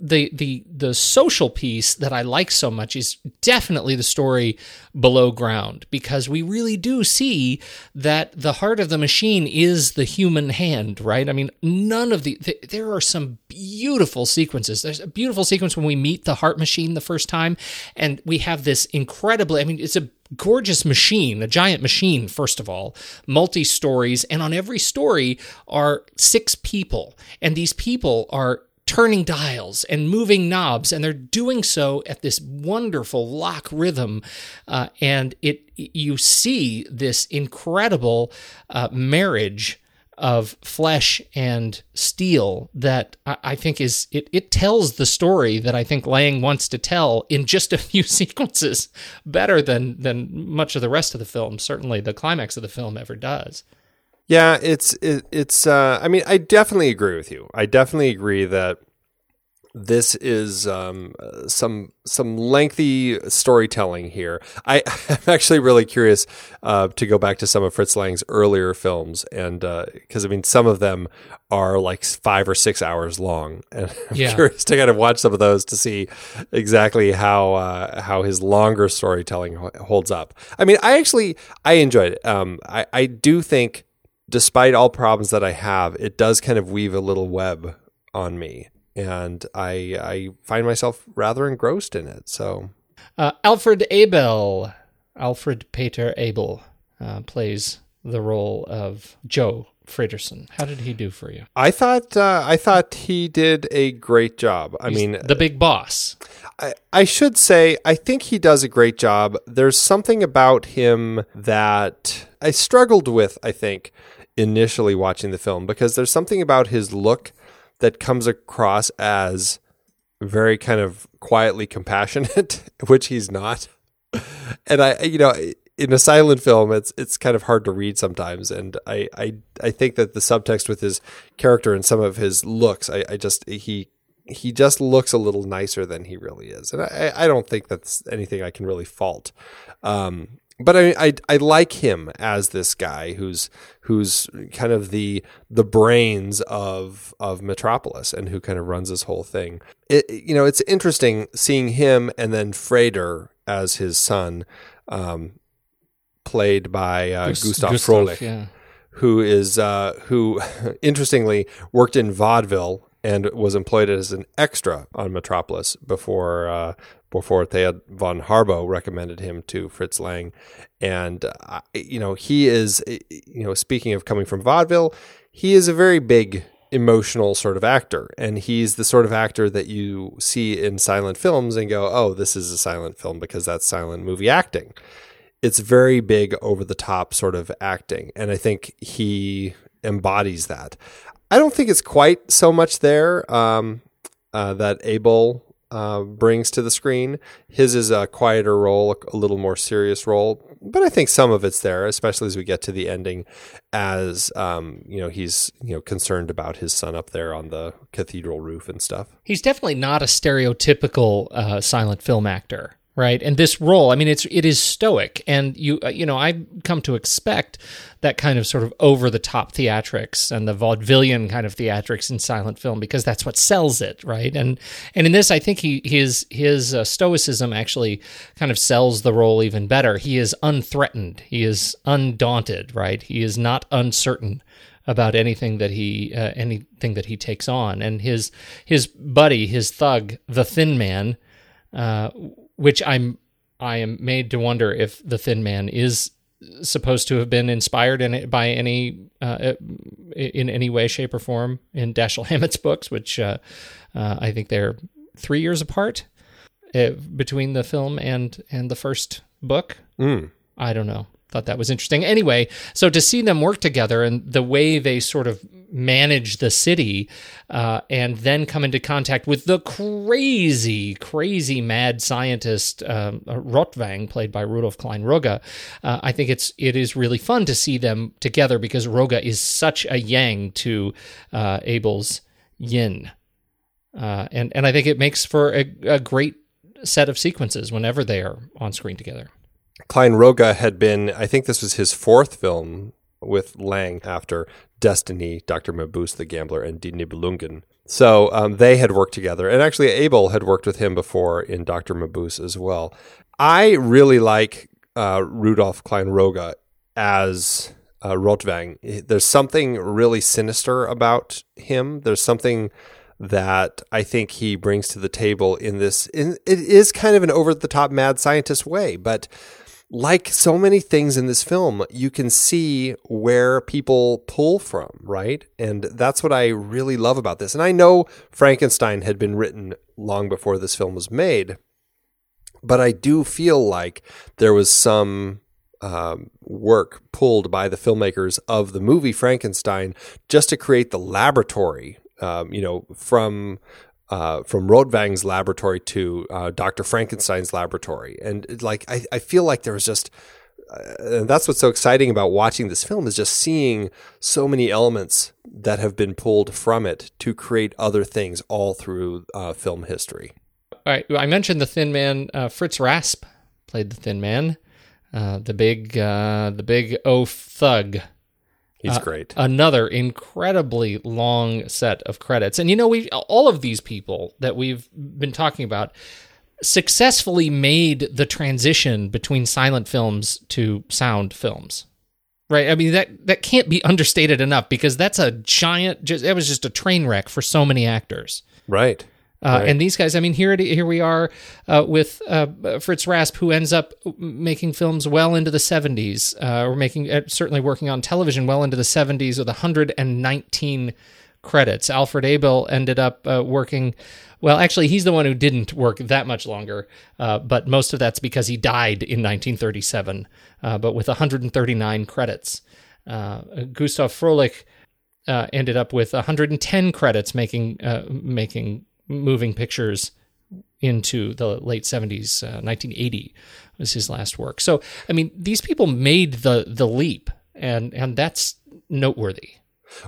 the the the social piece that I like so much is definitely the story below ground, because we really do see that the heart of the machine is the human hand, right? I mean, none of the, the there are some beautiful sequences. There's a beautiful sequence when we meet the heart machine the first time, and we have this incredibly, I mean, it's a gorgeous machine, a giant machine, first of all, multi-stories, and on every story are six people, and these people are turning dials and moving knobs, and they're doing so at this wonderful lock rhythm, uh, and it you see this incredible uh, marriage of flesh and steel that I, I think is it, it tells the story that I think Lang wants to tell in just a few sequences better than than much of the rest of the film, certainly the climax of the film ever does. Yeah, it's, it, it's, uh, I mean, I definitely agree with you. I definitely agree that this is um, some some lengthy storytelling here. I, I'm actually really curious uh, to go back to some of Fritz Lang's earlier films, and because, uh, I mean, some of them are like five or six hours long, and I'm yeah. curious to kind of watch some of those to see exactly how uh, how his longer storytelling holds up. I mean, I actually, I enjoyed it. Um, I, I do think, despite all problems that I have, it does kind of weave a little web on me, and I I find myself rather engrossed in it. So, uh, Alfred Abel, Alfred Peter Abel, uh, plays the role of Joe Frederson. How did he do for you? I thought uh, I thought he did a great job. I He's mean, the big boss. I, I should say I think he does a great job. There's something about him that I struggled with, I think, initially watching the film, because there's something about his look that comes across as very kind of quietly compassionate, which he's not. And I, you know, in a silent film, it's it's kind of hard to read sometimes. And I, I, I think that the subtext with his character and some of his looks, I, I just he he just looks a little nicer than he really is. And I, I don't think that's anything I can really fault. Um, but I, I I like him as this guy who's who's kind of the the brains of of Metropolis and who kind of runs this whole thing. It, you know, it's interesting seeing him and then Freder as his son, um, played by uh, Gust- Gustav Fröhlich, yeah. who is uh, who interestingly worked in vaudeville and was employed as an extra on Metropolis before. Uh, before Thea von Harbou recommended him to Fritz Lang. And, uh, you know, he is, you know, speaking of coming from vaudeville, he is a very big emotional sort of actor. And he's the sort of actor that you see in silent films and go, oh, this is a silent film because that's silent movie acting. It's very big, over the top sort of acting. And I think he embodies that. I don't think it's quite so much there um, uh, that Abel... Uh, brings to the screen. His is a quieter role, a little more serious role, but I think some of it's there, especially as we get to the ending, as um, you know, he's you know concerned about his son up there on the cathedral roof and stuff. He's definitely not a stereotypical uh, silent film actor, right? And this role, I mean, it's it is stoic, and you uh, you know, I come to expect that kind of sort of over the top theatrics and the vaudevillian kind of theatrics in silent film, because that's what sells it, right? And and in this, I think he his his uh, stoicism actually kind of sells the role even better. He is unthreatened, he is undaunted, right? He is not uncertain about anything that he uh, anything that he takes on. And his his buddy, his thug, the Thin Man, uh, which I'm I am made to wonder if the Thin Man is supposed to have been inspired in it by any uh, in any way, shape, or form in Dashiell Hammett's books, which uh, uh, I think they're three years apart uh, between the film and and the first book. Mm. I don't know. Thought that was interesting. Anyway, so to see them work together and the way they sort of manage the city uh, and then come into contact with the crazy, crazy mad scientist um, Rotwang, played by Rudolf Klein-Rogge, uh, I think it's it is really fun to see them together, because Rogge is such a yang to uh, Abel's yin. Uh, and, and I think it makes for a, a great set of sequences whenever they are on screen together. Klein-Rogge had been, I think this was his fourth film with Lang after Destiny, Doctor Mabuse the Gambler, and Die Nibelungen. So um, they had worked together. And actually, Abel had worked with him before in Doctor Mabuse as well. I really like uh, Rudolf Klein-Rogge as uh, Rotwang. There's something really sinister about him. There's something that I think he brings to the table in this. In, it is kind of an over-the-top mad scientist way, but... like so many things in this film, you can see where people pull from, right? And that's what I really love about this. And I know Frankenstein had been written long before this film was made, but I do feel like there was some um, work pulled by the filmmakers of the movie Frankenstein just to create the laboratory, um, you know, from... Uh, from Rotwang's laboratory to uh, Doctor Frankenstein's laboratory. And like, I, I feel like there was just, uh, and that's what's so exciting about watching this film, is just seeing so many elements that have been pulled from it to create other things all through uh, film history. All right. I mentioned the Thin Man. Uh, Fritz Rasp played the Thin Man, uh, the big, uh, the big O thug. He's uh, great. Another incredibly long set of credits. And, you know, we all of these people that we've been talking about successfully made the transition between silent films to sound films, right? I mean, that, that can't be understated enough, because that's a giant, just, it was just a train wreck for so many actors. Right. Uh, right. And these guys, I mean, here it, here we are uh, with uh, Fritz Rasp, who ends up making films well into the seventies, uh, or making uh, certainly working on television well into the seventies with one hundred nineteen credits. Alfred Abel ended up uh, working, well, actually, he's the one who didn't work that much longer, uh, but most of that's because he died in nineteen thirty-seven, uh, but with one hundred thirty-nine credits. Uh, Gustav Fröhlich uh, ended up with one hundred ten credits making uh, making moving pictures into the late seventies. Uh, nineteen eighty was his last work. So, I mean, these people made the the leap, and and that's noteworthy.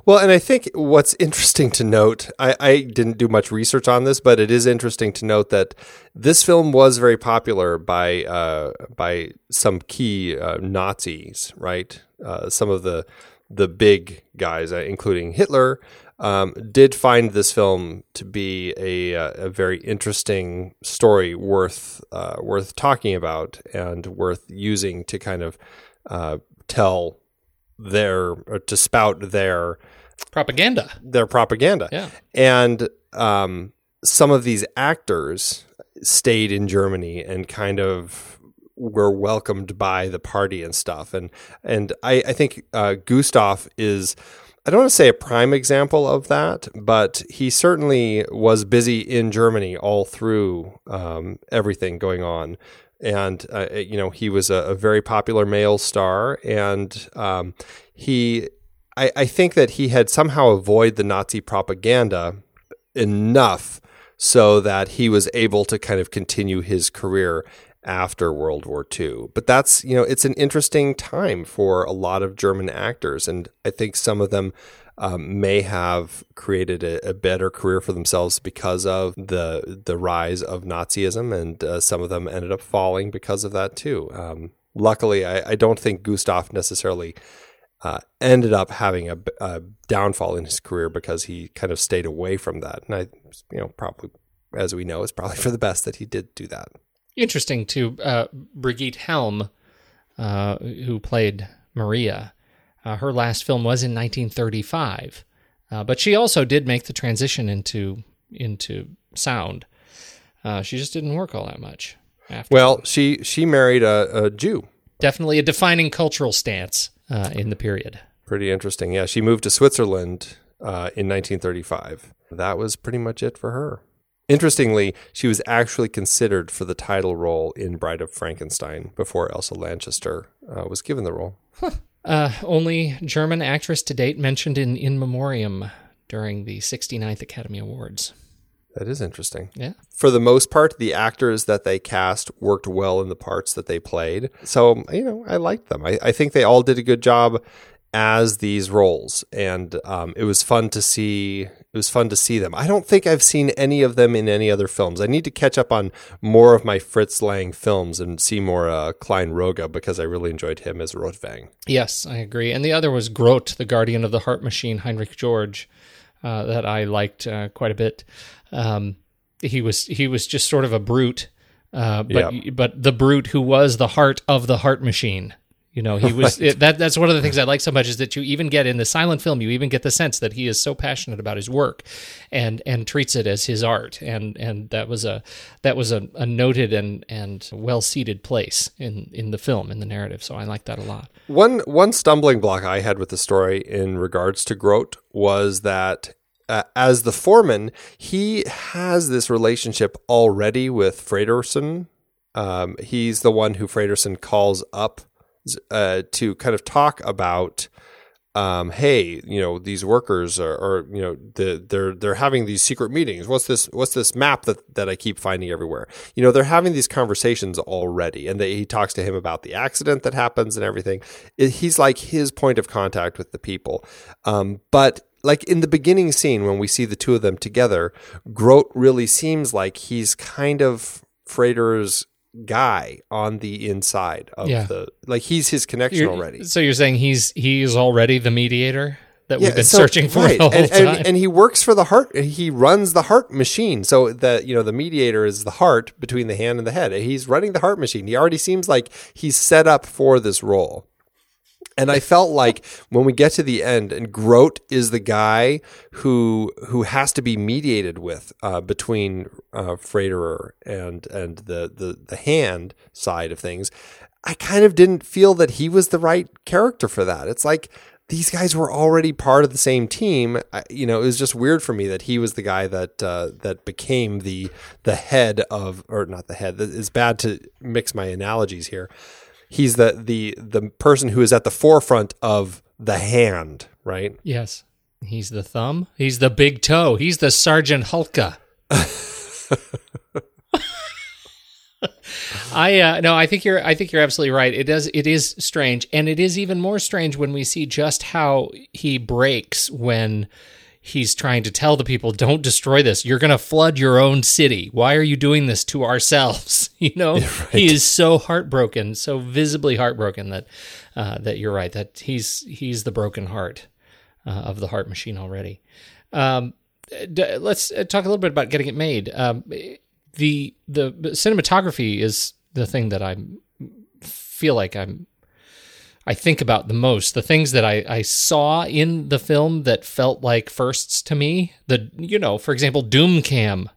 Well, and I think what's interesting to note, I, I didn't do much research on this, but it is interesting to note that this film was very popular by uh, by some key uh, Nazis, right? Uh, some of the the big guys, uh, including Hitler, um, did find this film to be a, a very interesting story worth uh, worth talking about and worth using to kind of uh, tell their or to spout their propaganda, their propaganda. Yeah. And um, some of these actors stayed in Germany and kind of were welcomed by the party and stuff. And, and I, I think uh, Gustav is, I don't want to say a prime example of that, but he certainly was busy in Germany all through um, everything going on. And, uh, you know, he was a, a very popular male star, and um, he, I, I think that he had somehow avoided the Nazi propaganda enough so that he was able to kind of continue his career after World War Two. But that's, you know, it's an interesting time for a lot of German actors, and I think some of them Um, may have created a, a better career for themselves because of the the rise of Nazism, and uh, some of them ended up falling because of that too. Um, luckily, I, I don't think Gustav necessarily uh, ended up having a, a downfall in his career because he kind of stayed away from that. And I, you know, probably, as we know, it's probably for the best that he did do that. Interesting too, uh, Brigitte Helm, uh, who played Maria. Uh, her last film was in nineteen thirty-five, uh, but she also did make the transition into into sound. Uh, she just didn't work all that much after. Well, she she married a, a Jew. Definitely a defining cultural stance uh, in the period. Pretty interesting. Yeah, she moved to Switzerland uh, in nineteen thirty-five. That was pretty much it for her. Interestingly, she was actually considered for the title role in Bride of Frankenstein before Elsa Lanchester uh, was given the role. Huh. Uh, only German actress to date mentioned in In Memoriam during the sixty-ninth Academy Awards. That is interesting. Yeah. For the most part, the actors that they cast worked well in the parts that they played. So, you know, I liked them. I, I think they all did a good job as these roles, and um, it was fun to see. It was fun to see them. I don't think I've seen any of them in any other films. I need to catch up on more of my Fritz Lang films and see more uh, Klein-Rogge, because I really enjoyed him as Rotwang. Yes, I agree. And the other was Groth, the Guardian of the Heart Machine, Heinrich George, uh, that I liked uh, quite a bit. Um, he was he was just sort of a brute, uh, but yeah. but the brute who was the heart of the heart machine. You know, he was it, that. That's one of the things I like so much, is that you even get in the silent film, you even get the sense that he is so passionate about his work, and and treats it as his art, and and that was a that was a, a noted and and well seated place in, in the film, in the narrative. So I like that a lot. One one stumbling block I had with the story in regards to Groth was that uh, as the foreman, he has this relationship already with Frederson. Um, he's the one who Frederson calls up Uh, to kind of talk about, um, hey, you know, these workers are, are you know, the, they're they're having these secret meetings. What's this? What's this map that, that I keep finding everywhere? You know, they're having these conversations already, and they, he talks to him about the accident that happens and everything. It, he's like his point of contact with the people, um, but. Like in the beginning scene when we see the two of them together, Groth really seems like he's kind of Freder's guy on the inside of yeah. the like he's his connection you're, already. So you're saying he's he is already the mediator that yeah, we've been so, searching for right. the whole and, time. And, and he works for the heart. He runs the heart machine. So the you know the mediator is the heart between the hand and the head. He's running the heart machine. He already seems like he's set up for this role. And I felt like when we get to the end, and Groth is the guy who who has to be mediated with uh, between uh, Frederer and and the, the the hand side of things, I kind of didn't feel that he was the right character for that. It's like these guys were already part of the same team. I, you know, it was just weird for me that he was the guy that uh, that became the the head of, or not the head. It's bad to mix my analogies here. He's the, the the person who is at the forefront of the hand, right? Yes. He's the thumb. He's the big toe. He's the Sergeant Hulka. I uh, no, I think you're. I think you're absolutely right. It does. It is strange, and it is even more strange when we see just how he breaks when he's trying to tell the people, "Don't destroy this. You're going to flood your own city. Why are you doing this to ourselves?" You know, yeah, right. He is so heartbroken, so visibly heartbroken that uh, that you're right. That he's he's the broken heart uh, of the heart machine already. Um, d- let's talk a little bit about getting it made. Um, The the cinematography is the thing that I feel like I'm I think about the most. The things that I, I saw in the film that felt like firsts to me. The you know, for example, Doom Cam.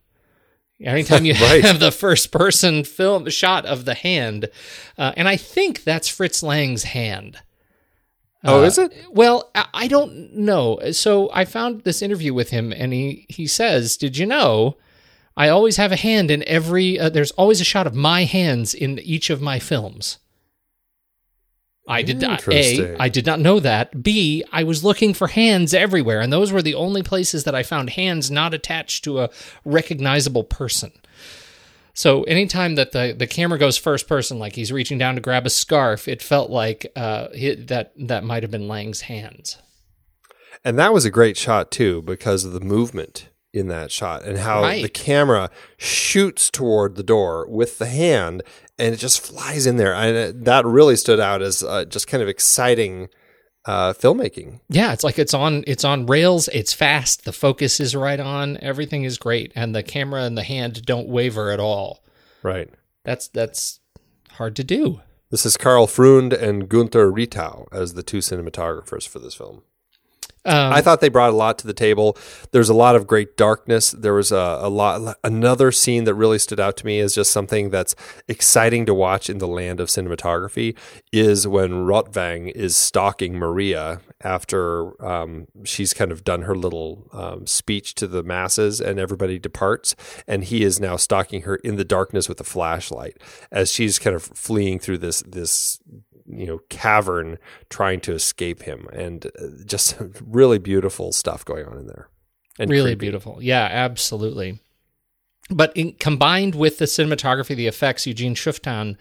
Anytime you right. have the first person film shot of the hand, uh, and I think that's Fritz Lang's hand. Oh, uh, is it? Well, I, I don't know. So I found this interview with him, and he he says, "Did you know? I always have a hand in every, uh, there's always a shot of my hands in each of my films." I did not, A, I did not know that. B, I was looking for hands everywhere, and those were the only places that I found hands not attached to a recognizable person. So anytime that the, the camera goes first person, like he's reaching down to grab a scarf, it felt like uh, that, that might have been Lang's hands. And that was a great shot, too, because of the movement in that shot and how right. the camera shoots toward the door with the hand and it just flies in there. And that really stood out as uh, just kind of exciting uh, filmmaking. Yeah. It's like it's on, it's on rails. It's fast. The focus is right on. Everything is great. And the camera and the hand don't waver at all. Right. That's, that's hard to do. This is Carl Freund and Günther Rittau as the two cinematographers for this film. Um, I thought they brought a lot to the table. There's a lot of great darkness. There was a, a lot. Another scene that really stood out to me is just something that's exciting to watch in the land of cinematography is when Rotwang is stalking Maria after um, she's kind of done her little um, speech to the masses and everybody departs. And he is now stalking her in the darkness with a flashlight as she's kind of fleeing through this, this, you know, cavern trying to escape him, and just really beautiful stuff going on in there. And really creepy. Beautiful. Yeah, absolutely. But in, combined with the cinematography, the effects, Eugen Schüfftan,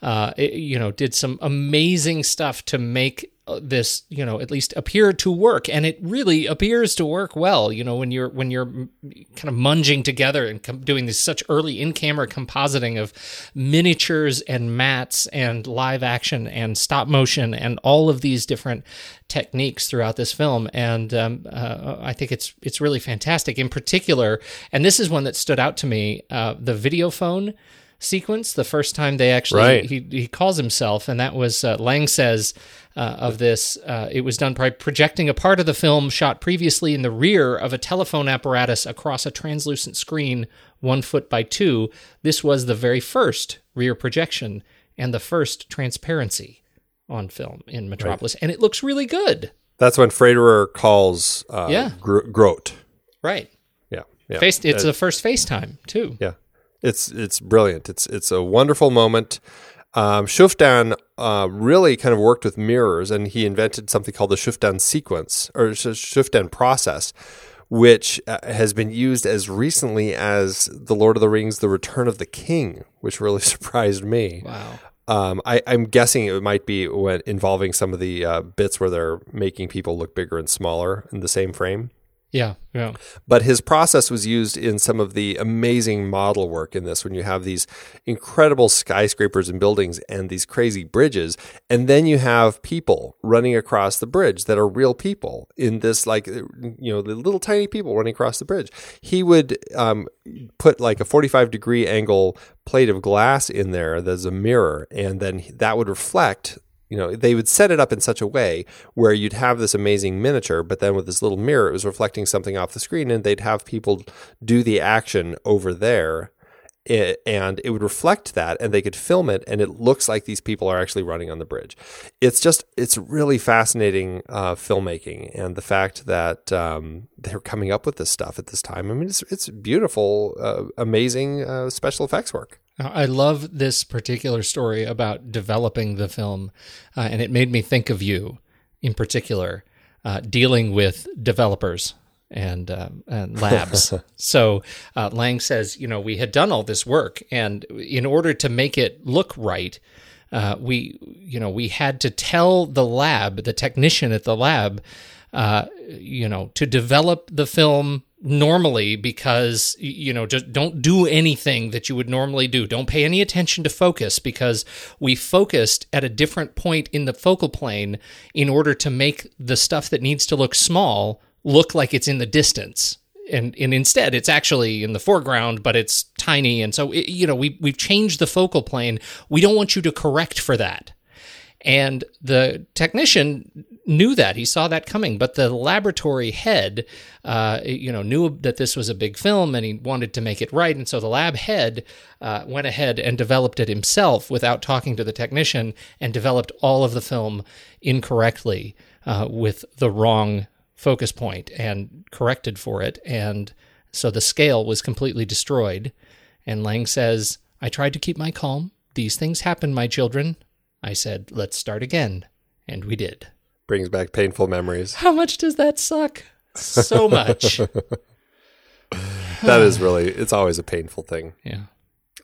uh, it, you know, did some amazing stuff to make this, you know, at least appear to work. And it really appears to work well, you know, when you're, when you're kind of munging together and com- doing this such early in-camera compositing of miniatures and mats and live action and stop motion and all of these different techniques throughout this film. And um, uh, I think it's, it's really fantastic in particular. And this is one that stood out to me, uh, the videophone sequence, the first time they actually, right. he he calls himself, and that was, uh, Lang says uh, of this, uh, it was done by projecting a part of the film shot previously in the rear of a telephone apparatus across a translucent screen, one foot by two. This was the very first rear projection and the first transparency on film in Metropolis, right. and it looks really good. That's when Frederer calls uh, yeah. Gr- Grote. Right. Yeah. yeah. Face, it's uh, the first FaceTime, too. Yeah. It's it's brilliant. It's it's a wonderful moment. Um, Schüfftan uh, really kind of worked with mirrors, and he invented something called the Schüfftan sequence or Schüfftan process, which uh, has been used as recently as The Lord of the Rings: The Return of the King, which really surprised me. Wow. Um, I, I'm guessing it might be when involving some of the uh, bits where they're making people look bigger and smaller in the same frame. Yeah, yeah. But his process was used in some of the amazing model work in this, when you have these incredible skyscrapers and buildings and these crazy bridges, and then you have people running across the bridge that are real people in this, like, you know, the little tiny people running across the bridge. He would um, put like a forty-five degree angle plate of glass in there that's a mirror, and then that would reflect. You know, they would set it up in such a way where you'd have this amazing miniature, but then with this little mirror, it was reflecting something off the screen, and they'd have people do the action over there, and it would reflect that, and they could film it, and it looks like these people are actually running on the bridge. It's just, it's really fascinating uh, filmmaking, and the fact that um, they're coming up with this stuff at this time. I mean, it's, it's beautiful, uh, amazing uh, special effects work. I love this particular story about developing the film, uh, and it made me think of you in particular, uh, dealing with developers and, uh, and labs. So uh, Lang says, you know, we had done all this work, and in order to make it look right, uh, we, you know, we had to tell the lab, the technician at the lab, uh, you know, to develop the film normally, because, you know, just don't do anything that you would normally do. Don't pay any attention to focus, because we focused at a different point in the focal plane in order to make the stuff that needs to look small look like it's in the distance. And and instead, it's actually in the foreground, but it's tiny. And so, it, you know, we, we've changed the focal plane. We don't want you to correct for that. And the technician knew that. He saw that coming. But the laboratory head, uh, you know, knew that this was a big film, and he wanted to make it right. And so the lab head uh, went ahead and developed it himself without talking to the technician, and developed all of the film incorrectly uh, with the wrong focus point, and corrected for it. And so the scale was completely destroyed. And Lang says, I tried to keep my calm. These things happen, my children. I said, let's start again. And we did. Brings back painful memories. How much does that suck? So much. That is really, it's always a painful thing. Yeah.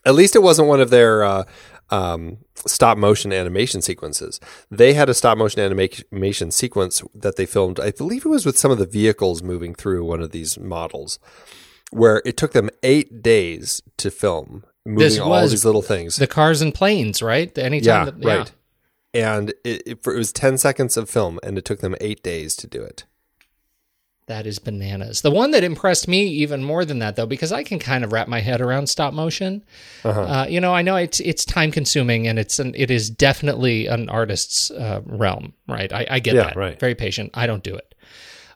At least it wasn't one of their uh, um, stop-motion animation sequences. They had a stop-motion animation sequence that they filmed, I believe it was with some of the vehicles moving through one of these models, where it took them eight days to film, moving this all these little things. The cars and planes, right? Anytime yeah, that, yeah, right. And it, it, for, it was ten seconds of film, and it took them eight days to do it. That is bananas. The one that impressed me even more than that, though, because I can kind of wrap my head around stop motion. Uh-huh. Uh, you know, I know it's it's time consuming, and it's an it is definitely an artist's uh, realm, right? I, I get yeah, that. Right. Very patient. I don't do it.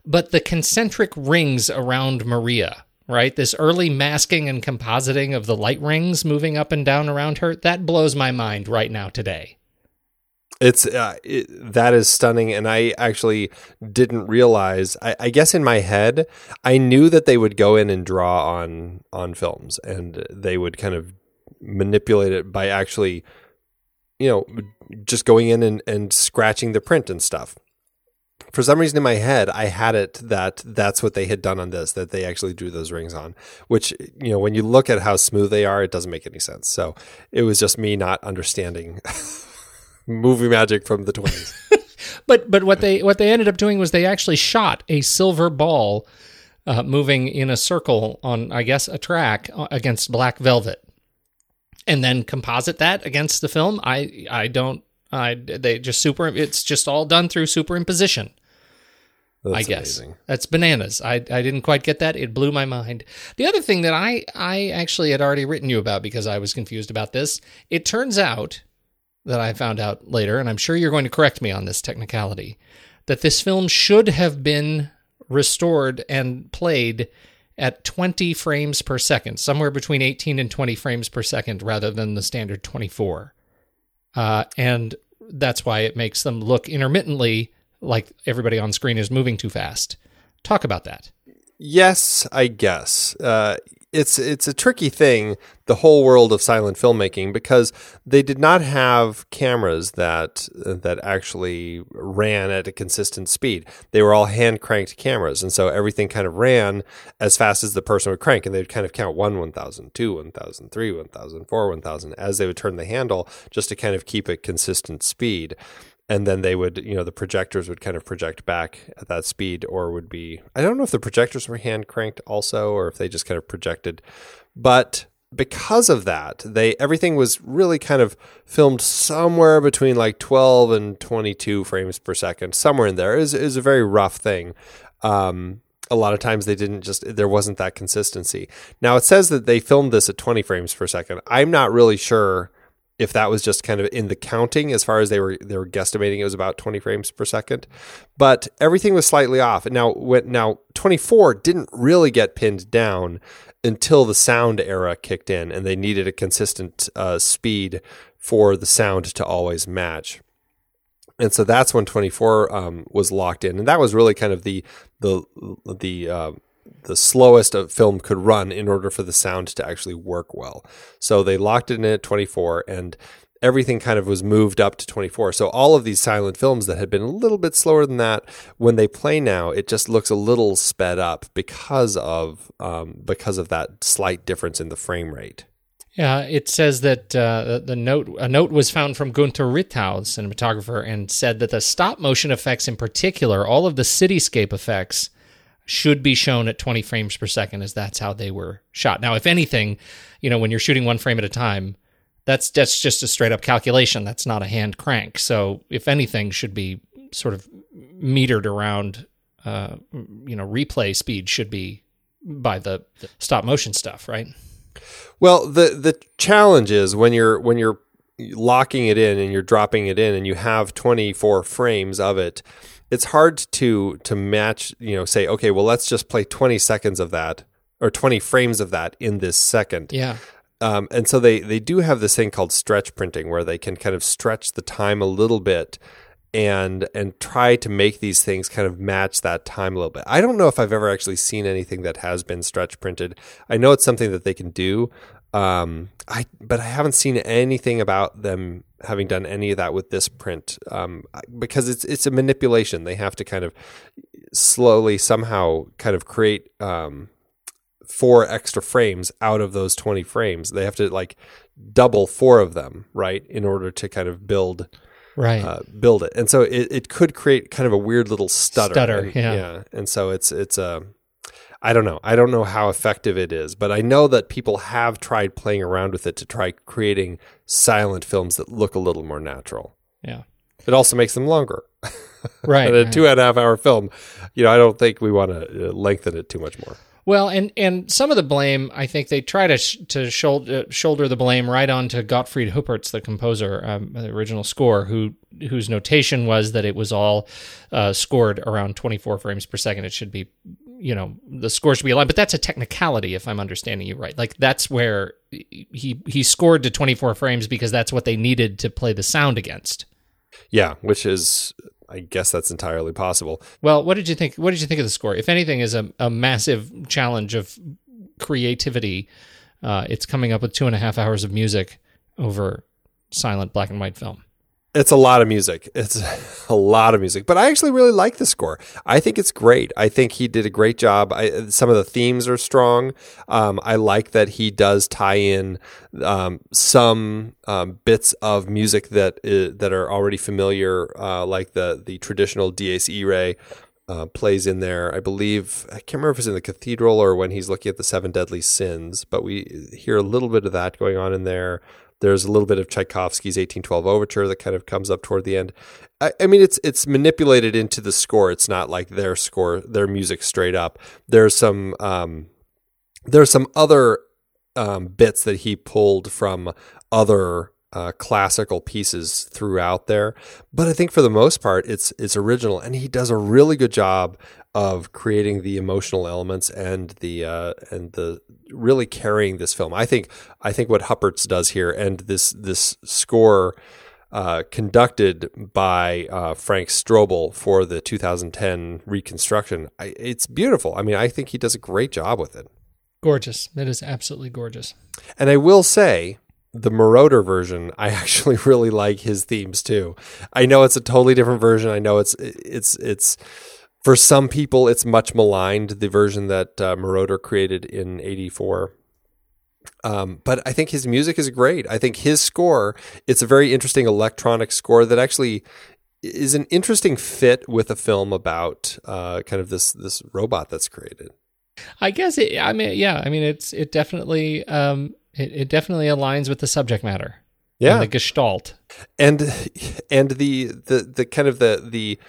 But the concentric rings around Maria, right? This early masking and compositing of the light rings moving up and down around her, that blows my mind right now today. It's uh, it, that is stunning, and I actually didn't realize. I, I guess in my head, I knew that they would go in and draw on on films, and they would kind of manipulate it by actually, you know, just going in and, and scratching the print and stuff. For some reason in my head, I had it that that's what they had done on this, that they actually drew those rings on, which, you know, when you look at how smooth they are, it doesn't make any sense. So it was just me not understanding movie magic from the twenties. But but what they what they ended up doing was they actually shot a silver ball uh, moving in a circle on, I guess, a track against black velvet, and then composite that against the film. I I don't I they just super. It's just all done through superimposition. That's I guess amazing. That's bananas. I, I didn't quite get that. It blew my mind. The other thing that I I actually had already written you about, because I was confused about this. It turns out that I found out later, and I'm sure you're going to correct me on this technicality, that this film should have been restored and played at twenty frames per second, somewhere between eighteen and twenty frames per second, rather than the standard twenty-four. Uh, and that's why it makes them look intermittently like everybody on screen is moving too fast. Talk about that. Yes, I guess. Uh It's it's a tricky thing, the whole world of silent filmmaking, because they did not have cameras that that actually ran at a consistent speed. They were all hand-cranked cameras, and so everything kind of ran as fast as the person would crank, and they'd kind of count one, one thousand, two, one thousand, three, one thousand, four, one thousand as they would turn the handle, just to kind of keep a consistent speed. And then they would, you know, the projectors would kind of project back at that speed, or would be, I don't know if the projectors were hand cranked also, or if they just kind of projected. But because of that, they, everything was really kind of filmed somewhere between like twelve and twenty-two frames per second, somewhere in there. It was, it was a very rough thing. Um, a lot of times they didn't just, there wasn't that consistency. Now it says that they filmed this at twenty frames per second. I'm not really sure if that was just kind of in the counting, as far as they were they were guesstimating, it was about twenty frames per second, but everything was slightly off. And now, when, now twenty-four didn't really get pinned down until the sound era kicked in, and they needed a consistent uh, speed for the sound to always match. And so that's when twenty-four um, was locked in, and that was really kind of the the the. Uh, the slowest a film could run in order for the sound to actually work well. So they locked it in at twenty-four, and everything kind of was moved up to twenty-four. So all of these silent films that had been a little bit slower than that, when they play now, it just looks a little sped up because of um, because of that slight difference in the frame rate. Yeah, it says that uh, the note a note was found from Günther Rittau, the cinematographer, and said that the stop motion effects in particular, all of the cityscape effects, should be shown at twenty frames per second, as that's how they were shot. Now, if anything, you know, when you're shooting one frame at a time, that's that's just a straight up calculation. That's not a hand crank. So, if anything, should be sort of metered around. Uh, you know, replay speed should be by the, the stop motion stuff, right? Well, the the challenge is when you're when you're locking it in and you're dropping it in, and you have twenty-four frames of it. It's hard to to match, you know, say, okay, well, let's just play twenty seconds of that or twenty frames of that in this second. Yeah. Um, and so they, they do have this thing called stretch printing where they can kind of stretch the time a little bit and and try to make these things kind of match that time a little bit. I don't know if I've ever actually seen anything that has been stretch printed. I know it's something that they can do, um, I but I haven't seen anything about them having done any of that with this print, um, because it's it's a manipulation. They have to kind of slowly somehow kind of create um, four extra frames out of those twenty frames. They have to like double four of them, right, in order to kind of build right uh, build it. And so it, it could create kind of a weird little stutter. Stutter, and, yeah. yeah. And so it's it's a uh, I don't know. I don't know how effective it is, but I know that people have tried playing around with it to try creating silent films that look a little more natural. Yeah. It also makes them longer. Right. In a right. two and a half hour film, you know, I don't think we want to lengthen it too much more. Well, and, and some of the blame, I think they try to sh- to shoulder, uh, shoulder the blame right onto Gottfried Huppertz, the composer, um, the original score, who whose notation was that it was all uh, scored around twenty-four frames per second. It should be, you know, the score should be aligned, but that's a technicality, if I'm understanding you right. Like that's where he he scored to twenty-four frames because that's what they needed to play the sound against. Yeah, which is, I guess that's entirely possible. Well, what did you think? What did you think of the score? If anything is a, a massive challenge of creativity, uh, it's coming up with two and a half hours of music over silent black and white film. It's a lot of music. It's a lot of music, but I actually really like the score. I think it's great. I think he did a great job. I, some of the themes are strong. Um, I like that he does tie in um, some um, bits of music that is, that are already familiar, uh, like the the traditional Dies Irae uh, plays in there. I believe I can't remember if it's in the Cathedral or when he's looking at the Seven Deadly Sins, but we hear a little bit of that going on in there. There's a little bit of Tchaikovsky's eighteen twelve Overture that kind of comes up toward the end. I, I mean, it's it's manipulated into the score. It's not like their score, their music straight up. There's some um, there's some other um, bits that he pulled from other uh, classical pieces throughout there. But I think for the most part, it's it's original, and he does a really good job of creating the emotional elements and the uh, and the really carrying this film. I think I think what Huppertz does here and this this score uh, conducted by uh, Frank Strobel for the two thousand ten reconstruction, I, it's beautiful. I mean, I think he does a great job with it. Gorgeous. That is absolutely gorgeous. And I will say, the Marauder version, I actually really like his themes too. I know it's a totally different version. I know it's it's it's. For some people, it's much maligned, the version that uh, Marauder created in eighty-four. Um, but I think his music is great. I think his score, it's a very interesting electronic score that actually is an interesting fit with a film about uh, kind of this this robot that's created. I guess, it, I mean, yeah, I mean, it's it definitely um, it, it definitely aligns with the subject matter. Yeah. And the gestalt. And, and the, the, the kind of the... the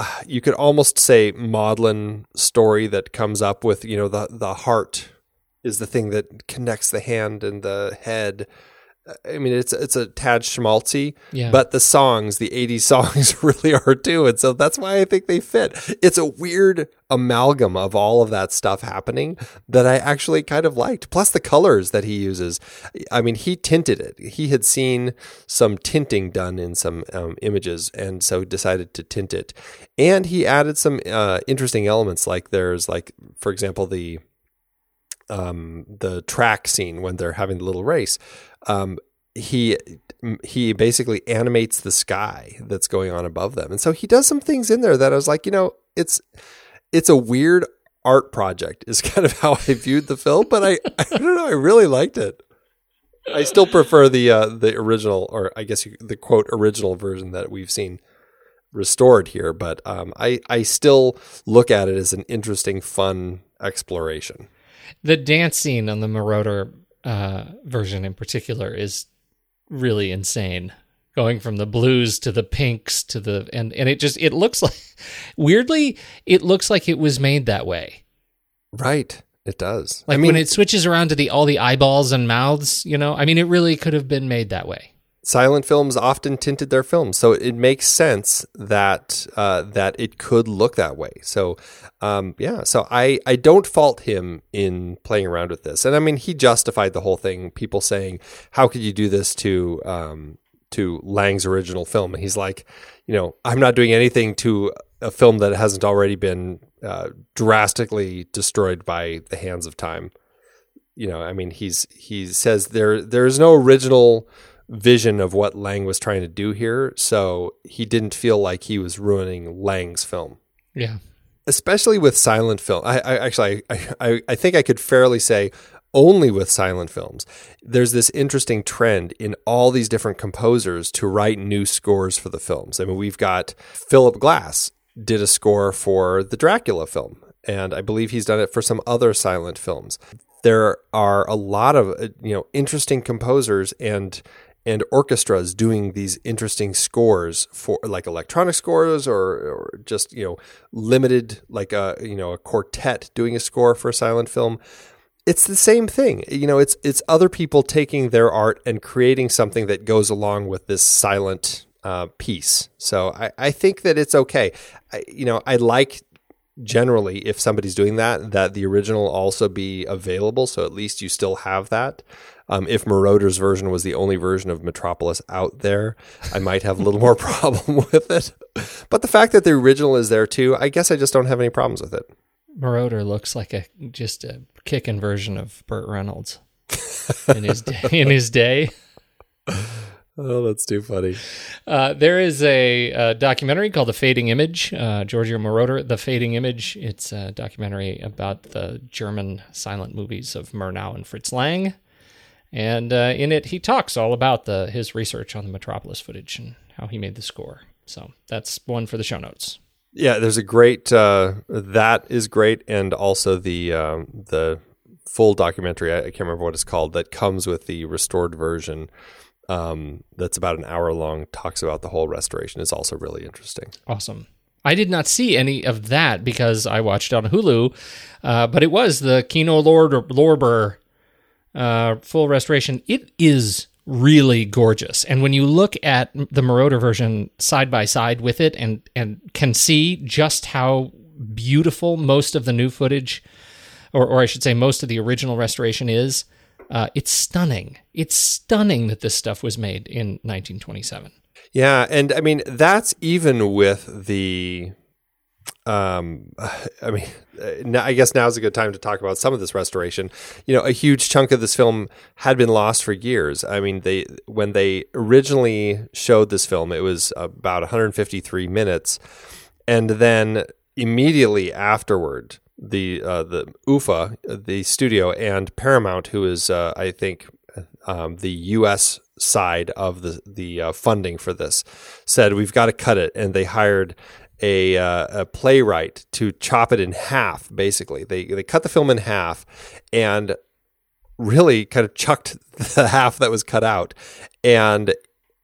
Uh, you could almost say maudlin story that comes up with, you know, the, the heart is the thing that connects the hand and the head. I mean, it's it's a tad schmaltzy, yeah. But the songs, the eighties songs really are too. And so that's why I think they fit. It's a weird amalgam of all of that stuff happening that I actually kind of liked. Plus the colors that he uses. I mean, he tinted it. He had seen some tinting done in some um, images and so decided to tint it. And he added some uh, interesting elements like there's like, for example, the... Um, the track scene when they're having the little race, um, he he basically animates the sky that's going on above them. And so he does some things in there that I was like, you know, it's it's a weird art project is kind of how I viewed the film, but I, I don't know, I really liked it. I still prefer the uh, the original, or I guess the quote original version that we've seen restored here, but um, I, I still look at it as an interesting, fun exploration. The dance scene on the Marauder uh, version in particular is really insane, going from the blues to the pinks to the, and, and it just, it looks like, weirdly, it looks like it was made that way. Right. It does. Like I mean, when it switches around to the all the eyeballs and mouths, you know, I mean, it really could have been made that way. Silent films often tinted their films, so it makes sense that uh, that it could look that way. So, um, yeah, so I, I don't fault him in playing around with this. And I mean, he justified the whole thing. People saying, how could you do this to um, to Lang's original film? And he's like, you know, I'm not doing anything to a film that hasn't already been uh, drastically destroyed by the hands of time. You know, I mean, he's, he says there, there is no original vision of what Lang was trying to do here. So he didn't feel like he was ruining Lang's film. Yeah. Especially with silent film. I, I actually, I, I, I think I could fairly say only with silent films, there's this interesting trend in all these different composers to write new scores for the films. I mean, we've got Philip Glass did a score for the Dracula film, and I believe he's done it for some other silent films. There are a lot of, you know, interesting composers and and orchestras doing these interesting scores for, like, electronic scores or, or just, you know, limited, like a, you know, a quartet doing a score for a silent film. It's the same thing. You know, it's it's other people taking their art and creating something that goes along with this silent uh, piece. So I, I think that it's okay. I, you know, I like generally if somebody's doing that, that the original also be available. So at least you still have that. Um, if Marauder's version was the only version of Metropolis out there, I might have a little more problem with it. But the fact that the original is there too, I guess I just don't have any problems with it. Marauder looks like a just a kickin' version of Burt Reynolds in his day, in his day. Oh, that's too funny. Uh, there is a, a documentary called The Fading Image, uh, Giorgio Moroder, The Fading Image. It's a documentary about the German silent movies of Murnau and Fritz Lang. And uh, in it, he talks all about the his research on the Metropolis footage and how he made the score. So that's one for the show notes. Yeah, there's a great, uh, that is great, and also the um, the full documentary, I can't remember what it's called, that comes with the restored version um, that's about an hour long, talks about the whole restoration, is also really interesting. Awesome. I did not see any of that because I watched on Hulu, uh, but it was the Kino Lorber uh, full restoration. It is really gorgeous. And when you look at the Marauder version side by side with it and, and can see just how beautiful most of the new footage, or, or I should say most of the original restoration is, uh, it's stunning. It's stunning that this stuff was made in nineteen twenty-seven. Yeah. And I mean, that's even with the, um, I mean, I guess now's a good time to talk about some of this restoration. You know, a huge chunk of this film had been lost for years. I mean, they when they originally showed this film, it was about one hundred fifty-three minutes. And then immediately afterward, the uh, the U F A, the studio, and Paramount, who is, uh, I think, um, the U S side of the, the uh, funding for this, said, we've got to cut it. And they hired A, uh, a playwright to chop it in half. Basically, they they cut the film in half and really kind of chucked the half that was cut out. And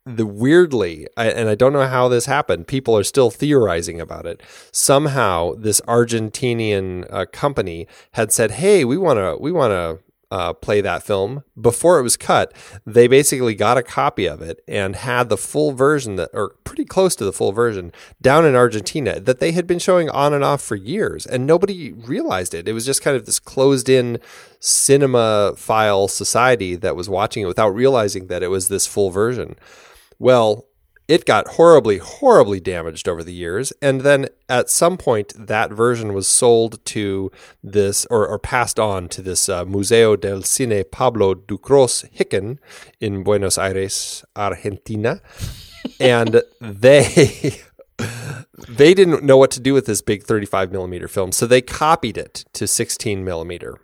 the weirdly, I, and I don't know how this happened. People are still theorizing about it. Somehow, this Argentinian uh, company had said, "Hey, we want to we want to uh, play that film." Before it was cut, they basically got a copy of it and had the full version that, or pretty close to the full version, down in Argentina that they had been showing on and off for years, and nobody realized it. It was just kind of this closed-in cinemaphile society that was watching it without realizing that it was this full version. Well, It got horribly, horribly damaged over the years. And then at some point, that version was sold to this, or, or passed on to this uh, Museo del Cine Pablo Ducros Hicken in Buenos Aires, Argentina. And they... They didn't know what to do with this big thirty-five millimeter film, so they copied it to sixteen millimeter.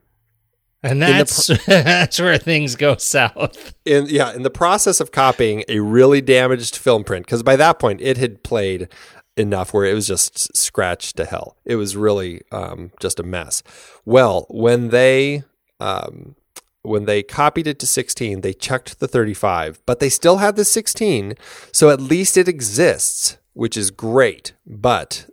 And that's pro- that's where things go south. In, yeah, in the process of copying a really damaged film print, because by that point it had played enough where it was just scratched to hell. It was really um, just a mess. Well, when they um, when they copied it to sixteen, they chucked the thirty-five, but they still had the sixteen, so at least it exists. Which is great, but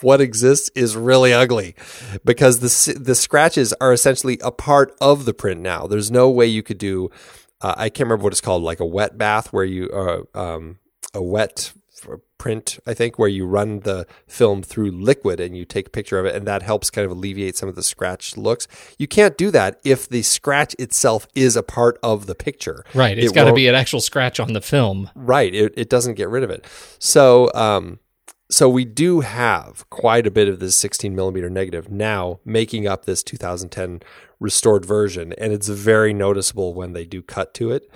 what exists is really ugly because the the scratches are essentially a part of the print now. There's no way you could do, uh, I can't remember what it's called, like a wet bath where you, uh, um, a wet print, I think, where you run the film through liquid and you take a picture of it, and that helps kind of alleviate some of the scratch looks. You can't do that if the scratch itself is a part of the picture. Right. It's it got to be an actual scratch on the film. Right. It, it doesn't get rid of it. So, um, so we do have quite a bit of this sixteen millimeter negative now making up this two thousand ten restored version, and it's very noticeable when they do cut to it.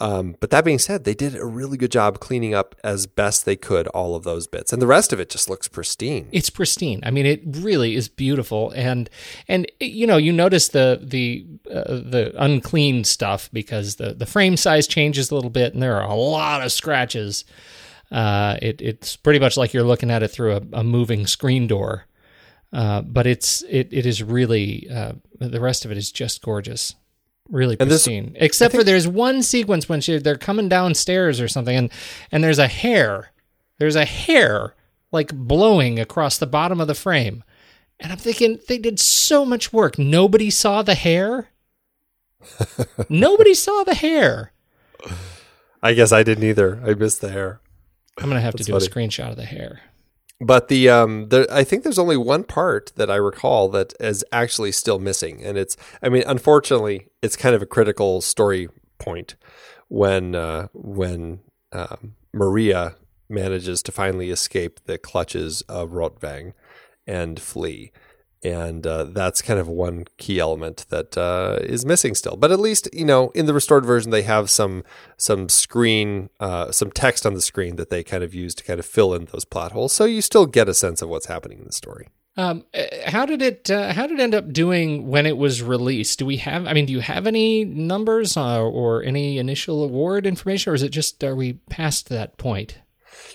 Um, but that being said, they did a really good job cleaning up as best they could all of those bits. And the rest of it just looks pristine. It's pristine. I mean, it really is beautiful. And, and you know, you notice the the uh, the unclean stuff because the, the frame size changes a little bit and there are a lot of scratches. Uh, it, it's pretty much like you're looking at it through a, a moving screen door. Uh, but it's it, it is really, uh, the rest of it is just gorgeous. Really pristine, this, except for there's one sequence when she, they're coming downstairs or something, and, and there's a hair, there's a hair like blowing across the bottom of the frame, and I'm thinking they did so much work. Nobody saw the hair. Nobody saw the hair. I guess I didn't either. I missed the hair. I'm gonna have That's to do funny. a screenshot of the hair. But the um, the, I think there's only one part that I recall that is actually still missing. And it's, I mean, unfortunately, it's kind of a critical story point when uh, when uh, Maria manages to finally escape the clutches of Rotwang and flee. And uh, that's kind of one key element that uh, is missing still. But at least, you know, in the restored version, they have some some screen, uh, some text on the screen that they kind of use to kind of fill in those plot holes. So you still get a sense of what's happening in the story. Um, how did it? Uh, how did it end up doing when it was released? Do we have? I mean, do you have any numbers or, or any initial award information, or is it just are we past that point?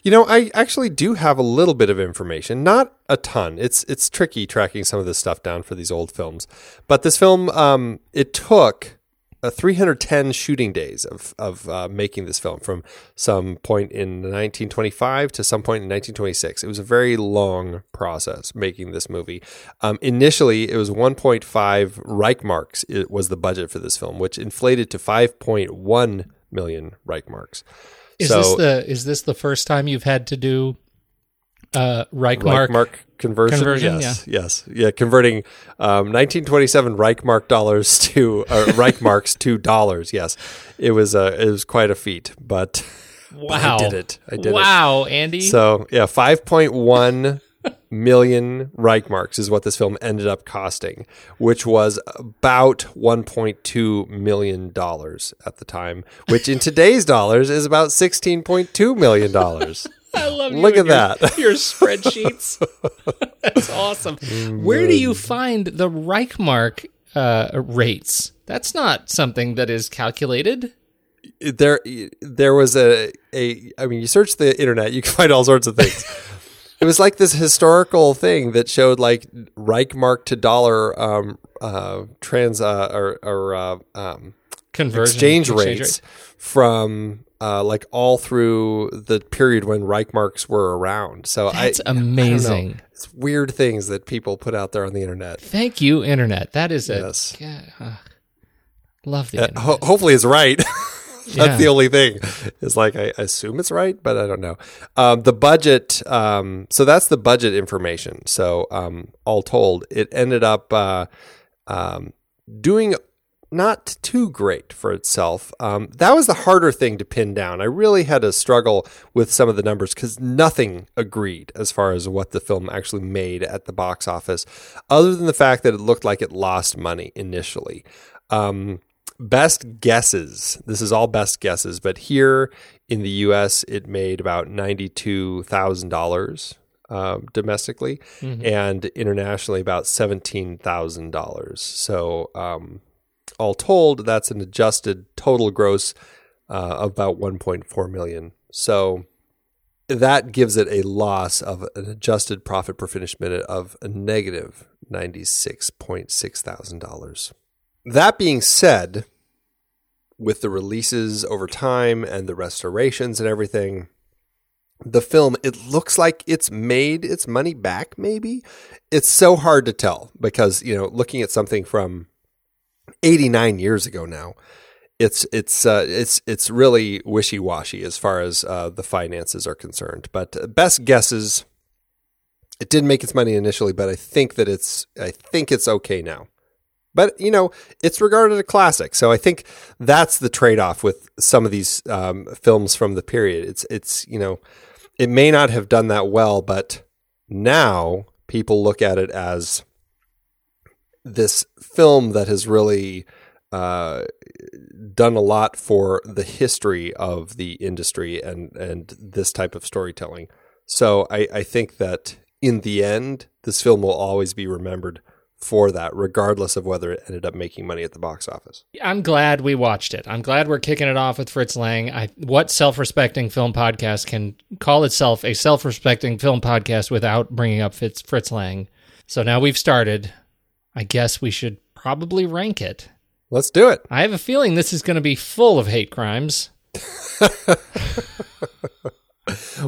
You know, I actually do have a little bit of information, not a ton. It's it's tricky tracking some of this stuff down for these old films. But this film, um, it took uh, three hundred ten shooting days of, of uh, making this film from some point in nineteen twenty-five to some point in nineteen twenty-six. It was a very long process making this movie. Um, initially, it was one point five Reichmarks it was the budget for this film, which inflated to five point one million Reichmarks. Is so, this the is this the first time you've had to do uh, Reichmark, Reichmark conversion? conversion? Yes, yeah. yes, yeah. Converting um, nineteen twenty-seven Reichmark dollars to uh, Reichmarks to dollars. Yes, it was a uh, it was quite a feat, but, wow. but I did it. I did wow, it. Wow, Andy. So yeah, five point one million Reichmarks is what this film ended up costing, which was about one point two million dollars at the time, which in today's dollars is about sixteen point two million dollars. I love you. Look at your, that. Your spreadsheets. That's awesome. Where do you find the Reichmark uh, rates? That's not something that is calculated. There, there was a, a, I mean, you search the internet, you can find all sorts of things. It was like this historical thing that showed like Reichmark to dollar um, uh, trans uh, or, or uh, um, conversion exchange, exchange rates rate. from uh, like all through the period when Reichmarks were around. So that's I, amazing. I don't know, it's weird things that people put out there on the internet. Thank you, internet. That is a yes. yeah, uh, love the internet. Uh, ho- hopefully, it's right. That's yeah. the only thing. It's like, I assume it's right, but I don't know. Um, the budget, um, so that's the budget information. So um, all told, it ended up uh, um, doing not too great for itself. Um, that was the harder thing to pin down. I really had a struggle with some of the numbers because nothing agreed as far as what the film actually made at the box office, other than the fact that it looked like it lost money initially. Um, best guesses. This is all best guesses, but here in the U S it made about ninety-two thousand dollars um, domestically, mm-hmm. and internationally about seventeen thousand dollars. So, um, all told, that's an adjusted total gross uh, of about one point four million dollars. So that gives it a loss of an adjusted profit per finished minute of a negative ninety-six point six thousand dollars. That being said, with the releases over time and the restorations and everything, the film, it looks like it's made its money back, maybe. It's so hard to tell because, you know, looking at something from eighty-nine years ago now, it's it's uh, it's it's really wishy-washy as far as uh, the finances are concerned. But best guesses, it didn't make its money initially, but I think that it's I think it's okay now. But you know, it's regarded a classic, so I think that's the trade-off with some of these um, films from the period. It's it's you know, it may not have done that well, but now people look at it as this film that has really uh, done a lot for the history of the industry and, and this type of storytelling. So I, I think that in the end, this film will always be remembered for that, regardless of whether it ended up making money at the box office. I'm glad we watched it. I'm glad we're kicking it off with Fritz Lang. I, what self-respecting film podcast can call itself a self-respecting film podcast without bringing up Fritz, Fritz Lang? So now we've started. I guess we should probably rank it. Let's do it. I have a feeling this is going to be full of hate crimes.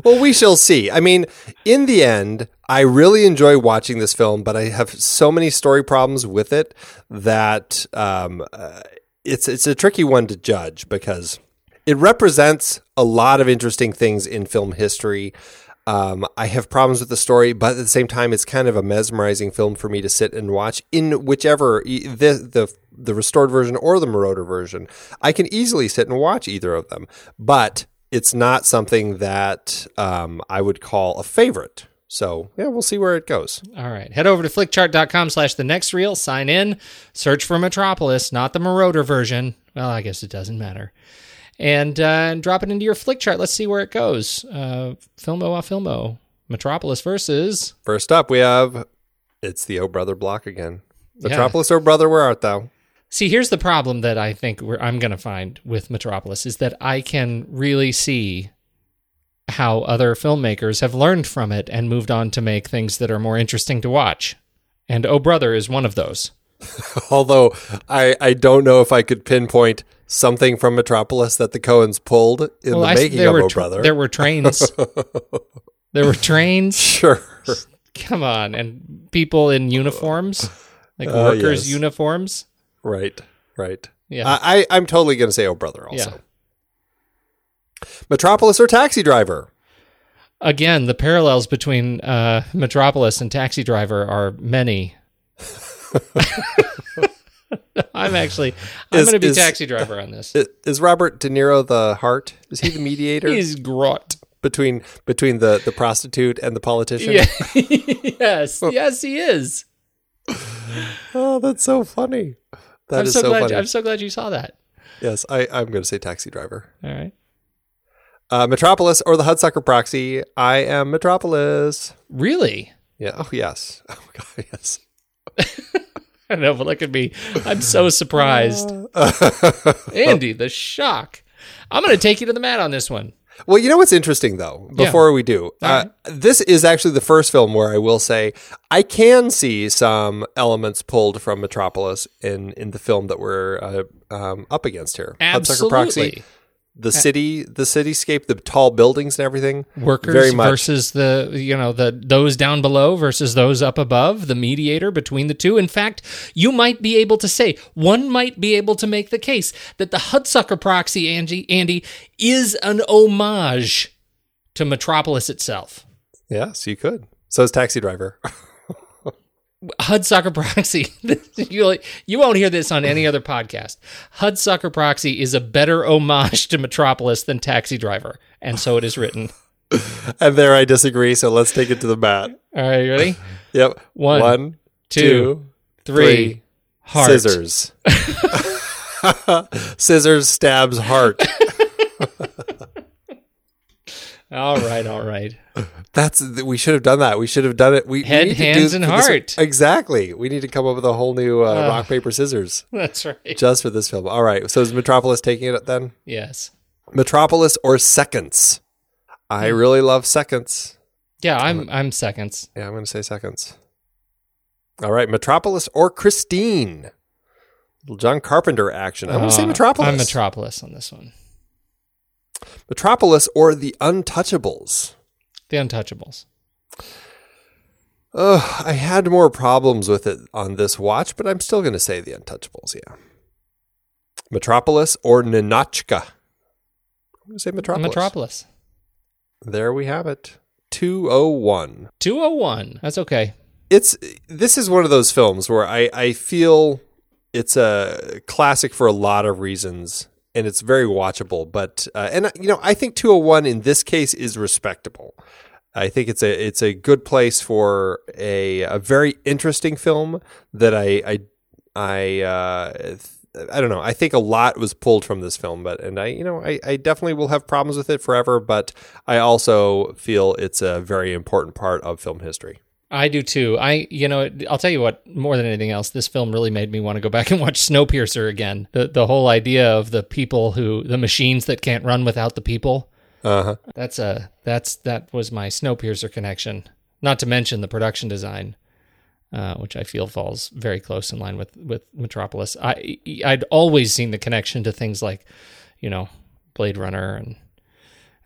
Well, we shall see. I mean, in the end, I really enjoy watching this film, but I have so many story problems with it that um, uh, it's it's a tricky one to judge because it represents a lot of interesting things in film history. Um, I have problems with the story, but at the same time, it's kind of a mesmerizing film for me to sit and watch in whichever, the the, the restored version or the Marauder version. I can easily sit and watch either of them, but it's not something that um, I would call a favorite. So, yeah, we'll see where it goes. All right. Head over to flickchart.com slash the next reel, sign in, search for Metropolis, not the Marauder version. Well, I guess it doesn't matter. And, uh, and drop it into your flick chart. Let's see where it goes. Uh, filmo a filmo. Metropolis versus... First up, we have... It's the Oh Brother block again. Metropolis, yeah. Oh Brother, Where Art Thou? See, here's the problem that I think we're, I'm going to find with Metropolis, is that I can really see how other filmmakers have learned from it and moved on to make things that are more interesting to watch. And Oh Brother is one of those. Although, I, I don't know if I could pinpoint... something from Metropolis that the Coens pulled in well, the I, making of Oh tra- Brother. There were trains. There were trains. Sure. Come on. And people in uniforms, like uh, workers' yes. uniforms. Right, right. Yeah. Uh, I, I'm totally going to say Oh Brother also. Yeah. Metropolis or Taxi Driver? Again, the parallels between uh, Metropolis and Taxi Driver are many. I'm actually, I'm going to be is, Taxi Driver on this. Is Robert De Niro the heart? Is he the mediator? He's Grot. Between between the, the prostitute and the politician? Yeah. yes. Yes, he is. Oh, that's so funny. That I'm is so, so glad, funny. I'm so glad you saw that. Yes, I, I'm going to say Taxi Driver. All right. Uh, Metropolis or the Hudsucker Proxy. I am Metropolis. Really? Yeah. Oh, yes. Oh, God, yes. I know, but look at me. I'm so surprised. Andy, the shock. I'm going to take you to the mat on this one. Well, you know what's interesting, though, before yeah. we do? Uh, right. This is actually the first film where I will say I can see some elements pulled from Metropolis in, in the film that we're uh, um, up against here. Absolutely. Hudsucker Proxy, the city, the cityscape, the tall buildings and everything. Workers very much. Versus the, you know, the those down below versus those up above, the mediator between the two. In fact, you might be able to say, one might be able to make the case that the Hudsucker Proxy, Angie, Andy, is an homage to Metropolis itself. Yes, you could. So is Taxi Driver. Hudsucker Proxy. you like, you won't hear this on any other podcast. Hudsucker Proxy is a better homage to Metropolis than Taxi Driver, and so it is written. And there I disagree, so let's take it to the mat. All right, you ready? Yep. One, One two, two, three, three. Heart. Scissors. Scissors stabs heart. All right, all right. That's we should have done that. We should have done it. We head, we need hands, to do and heart. This. Exactly. We need to come up with a whole new uh, uh, rock paper scissors. That's right. Just for this film. All right. So is Metropolis taking it then? Yes. Metropolis or Seconds? I really love Seconds. Yeah, I'm. I'm Seconds. Yeah, I'm going to say Seconds. All right, Metropolis or Christine? John Carpenter action. I'm uh, going to say Metropolis. I'm Metropolis on this one. Metropolis or The Untouchables? The Untouchables. Ugh, I had more problems with it on this watch, but I'm still going to say The Untouchables, yeah. Metropolis or Ninotchka? I'm going to say Metropolis. Metropolis. There we have it. two oh one two oh one That's okay. It's This is one of those films where I, I feel it's a classic for a lot of reasons. And it's very watchable, but uh, and you know I think two oh one in this case is respectable. I think it's a it's a good place for a a very interesting film that I I I uh, I don't know. I think a lot was pulled from this film, but and I you know I, I definitely will have problems with it forever. But I also feel it's a very important part of film history. I do too. I, you know, I'll tell you what, more than anything else, this film really made me want to go back and watch Snowpiercer again. The the whole idea of the people who, the machines that can't run without the people. Uh-huh. That's a, that's, that was my Snowpiercer connection. Not to mention the production design, uh, which I feel falls very close in line with, with Metropolis. I, I'd always seen the connection to things like, you know, Blade Runner and,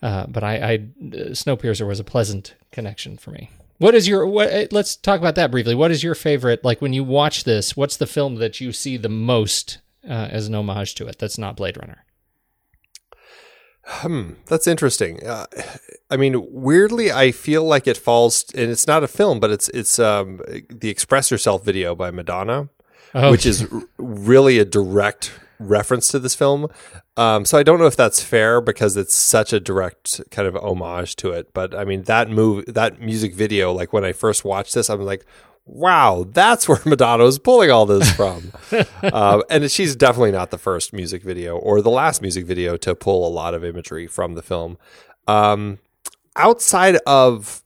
uh, but I, I, Snowpiercer was a pleasant connection for me. What is your, what, let's talk about that briefly. What is your favorite, like when you watch this, what's the film that you see the most uh, as an homage to it that's not Blade Runner? Hmm, that's interesting. Uh, I mean, weirdly, I feel like it falls, and it's not a film, but it's it's um, the Express Yourself video by Madonna, oh. which is really a direct reference to this film. Um, so I don't know if that's fair because it's such a direct kind of homage to it. But I mean, that move, that music video, like when I first watched this, I'm like, wow, that's where Madonna was pulling all this from. um, and she's definitely not the first music video or the last music video to pull a lot of imagery from the film. Um, outside of,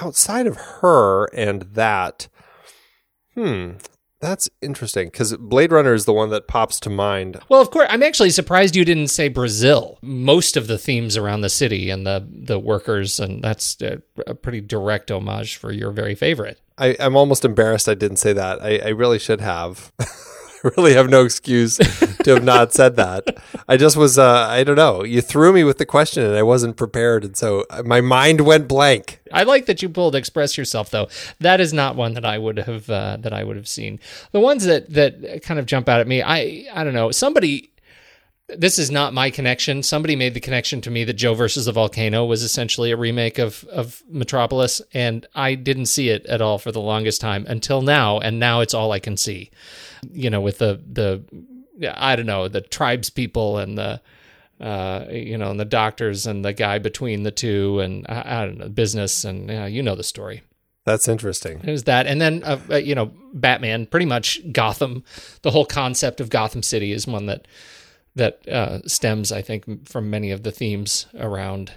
outside of her and that, hmm. That's interesting, because Blade Runner is the one that pops to mind. Well, of course, I'm actually surprised you didn't say Brazil. Most of the themes around the city and the, the workers, and that's a, a pretty direct homage for your very favorite. I, I'm almost embarrassed I didn't say that. I, I really should have. I really have no excuse to have not said that. I just was, uh, I don't know, you threw me with the question and I wasn't prepared, and so my mind went blank. I like that you pulled Express Yourself, though. That is not one that I would have uh, that I would have seen. The ones that, that kind of jump out at me, I, I don't know, somebody, this is not my connection, somebody made the connection to me that Joe versus the Volcano was essentially a remake of, of Metropolis, and I didn't see it at all for the longest time until now, and now it's all I can see. You know, with the, the, I don't know, the tribes people and the, uh, you know, and the doctors and the guy between the two and I, I don't know, business and, you know, you know the story. That's interesting. It was that. And then, uh, you know, Batman, pretty much Gotham, the whole concept of Gotham City is one that, that uh, stems, I think, from many of the themes around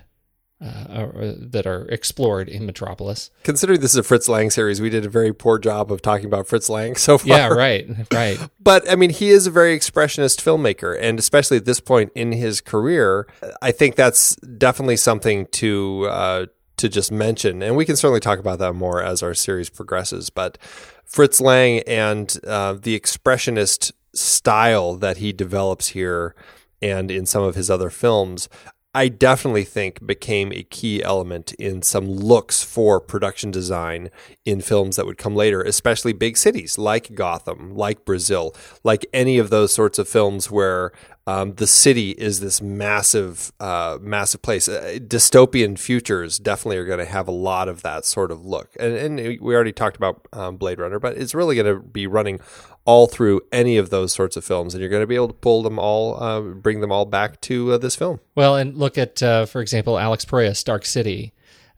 Uh, or, that are explored in Metropolis. Considering this is a Fritz Lang series, we did a very poor job of talking about Fritz Lang so far. Yeah, right, right. But, I mean, he is a very expressionist filmmaker, and especially at this point in his career, I think that's definitely something to uh, to just mention. And we can certainly talk about that more as our series progresses. But Fritz Lang and uh, the expressionist style that he develops here and in some of his other films, I definitely think became a key element in some looks for production design in films that would come later, especially big cities like Gotham, like Brazil, like any of those sorts of films where um, the city is this massive, uh, massive place. Uh, dystopian futures definitely are going to have a lot of that sort of look. And, and we already talked about um, Blade Runner, but it's really going to be running all through any of those sorts of films, and you're going to be able to pull them all, uh, bring them all back to uh, this film. Well, and look at, uh, for example, Alex Proyas' Dark City.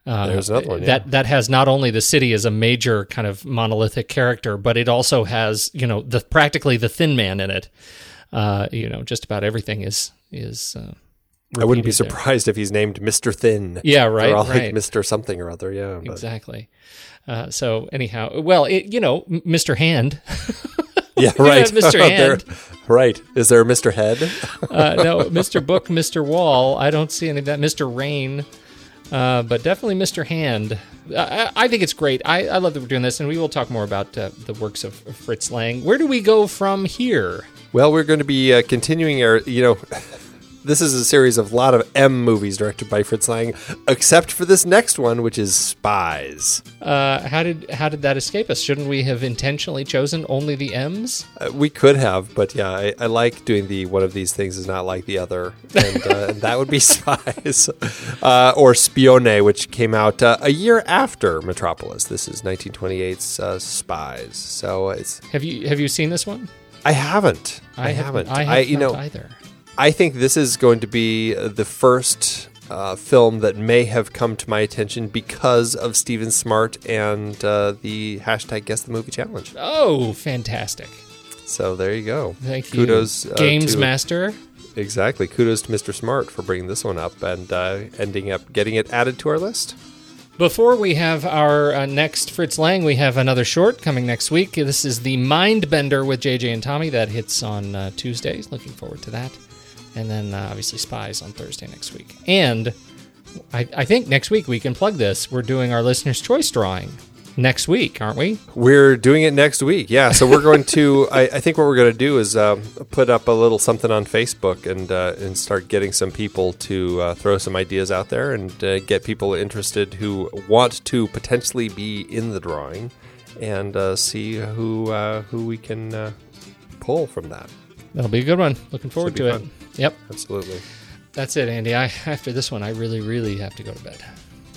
Uh, There's another one, yeah. That, that has not only the city as a major kind of monolithic character, but it also has, you know, the practically the Thin Man in it. Uh, you know, just about everything is... is uh, I wouldn't be surprised there. If he's named Mister Thin. Yeah, right, They're all right. like Mister something or other, yeah. But. Exactly. Uh, so anyhow, well, it, you know, Mister Hand... Yeah, right. Mister Hand. Right. Is there a Mister Head? uh, no, Mister Book, Mister Wall. I don't see any of that. Mister Rain. Uh, but definitely Mister Hand. I, I think it's great. I, I love that we're doing this, and we will talk more about uh, the works of Fritz Lang. Where do we go from here? Well, we're going to be uh, continuing our, you know... This is a series of a lot of M movies directed by Fritz Lang, except for this next one, which is Spies. Uh, how did how did that escape us? Shouldn't we have intentionally chosen only the M's? Uh, we could have, but yeah, I, I like doing the one of these things is not like the other, and, uh, and that would be Spies, uh, or Spione, which came out uh, a year after Metropolis. This is nineteen twenty-eight's uh, Spies. So it's have you have you seen this one? I haven't. I, I haven't. I haven't I, you know, either. I think this is going to be the first uh, film that may have come to my attention because of Stephen Smart and uh, the hashtag Guess the Movie Challenge. Oh, fantastic. So there you go. Thank Kudos, you. Kudos. Uh, Games to, Master. Exactly. Kudos to Mister Smart for bringing this one up and uh, ending up getting it added to our list. Before we have our uh, next Fritz Lang, we have another short coming next week. This is The Mindbender with J J and Tommy. That hits on uh, Tuesdays. Looking forward to that. And then, uh, obviously, Spies on Thursday next week. And I, I think next week we can plug this. We're doing our listener's choice drawing next week, aren't we? We're doing it next week, yeah. So we're going to, I, I think what we're going to do is um, put up a little something on Facebook and uh, and start getting some people to uh, throw some ideas out there and uh, get people interested who want to potentially be in the drawing and uh, see who, uh, who we can uh, pull from that. That'll be a good one. Looking forward to it. Yep. Absolutely. That's it, Andy. I after this one, I really, really have to go to bed.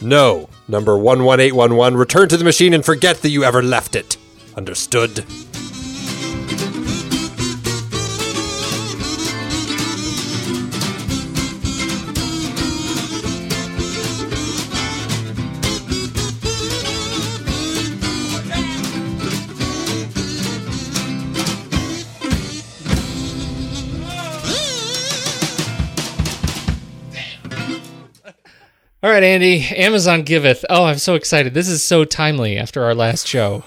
No. Number one one eight one one, return to the machine and forget that you ever left it. Understood? All right, Andy, Amazon giveth. Oh, I'm so excited. This is so timely after our last show.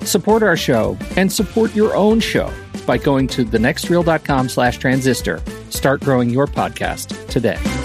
Support our show and support your own show by going to thenextreel.com slash transistor. Start growing your podcast today.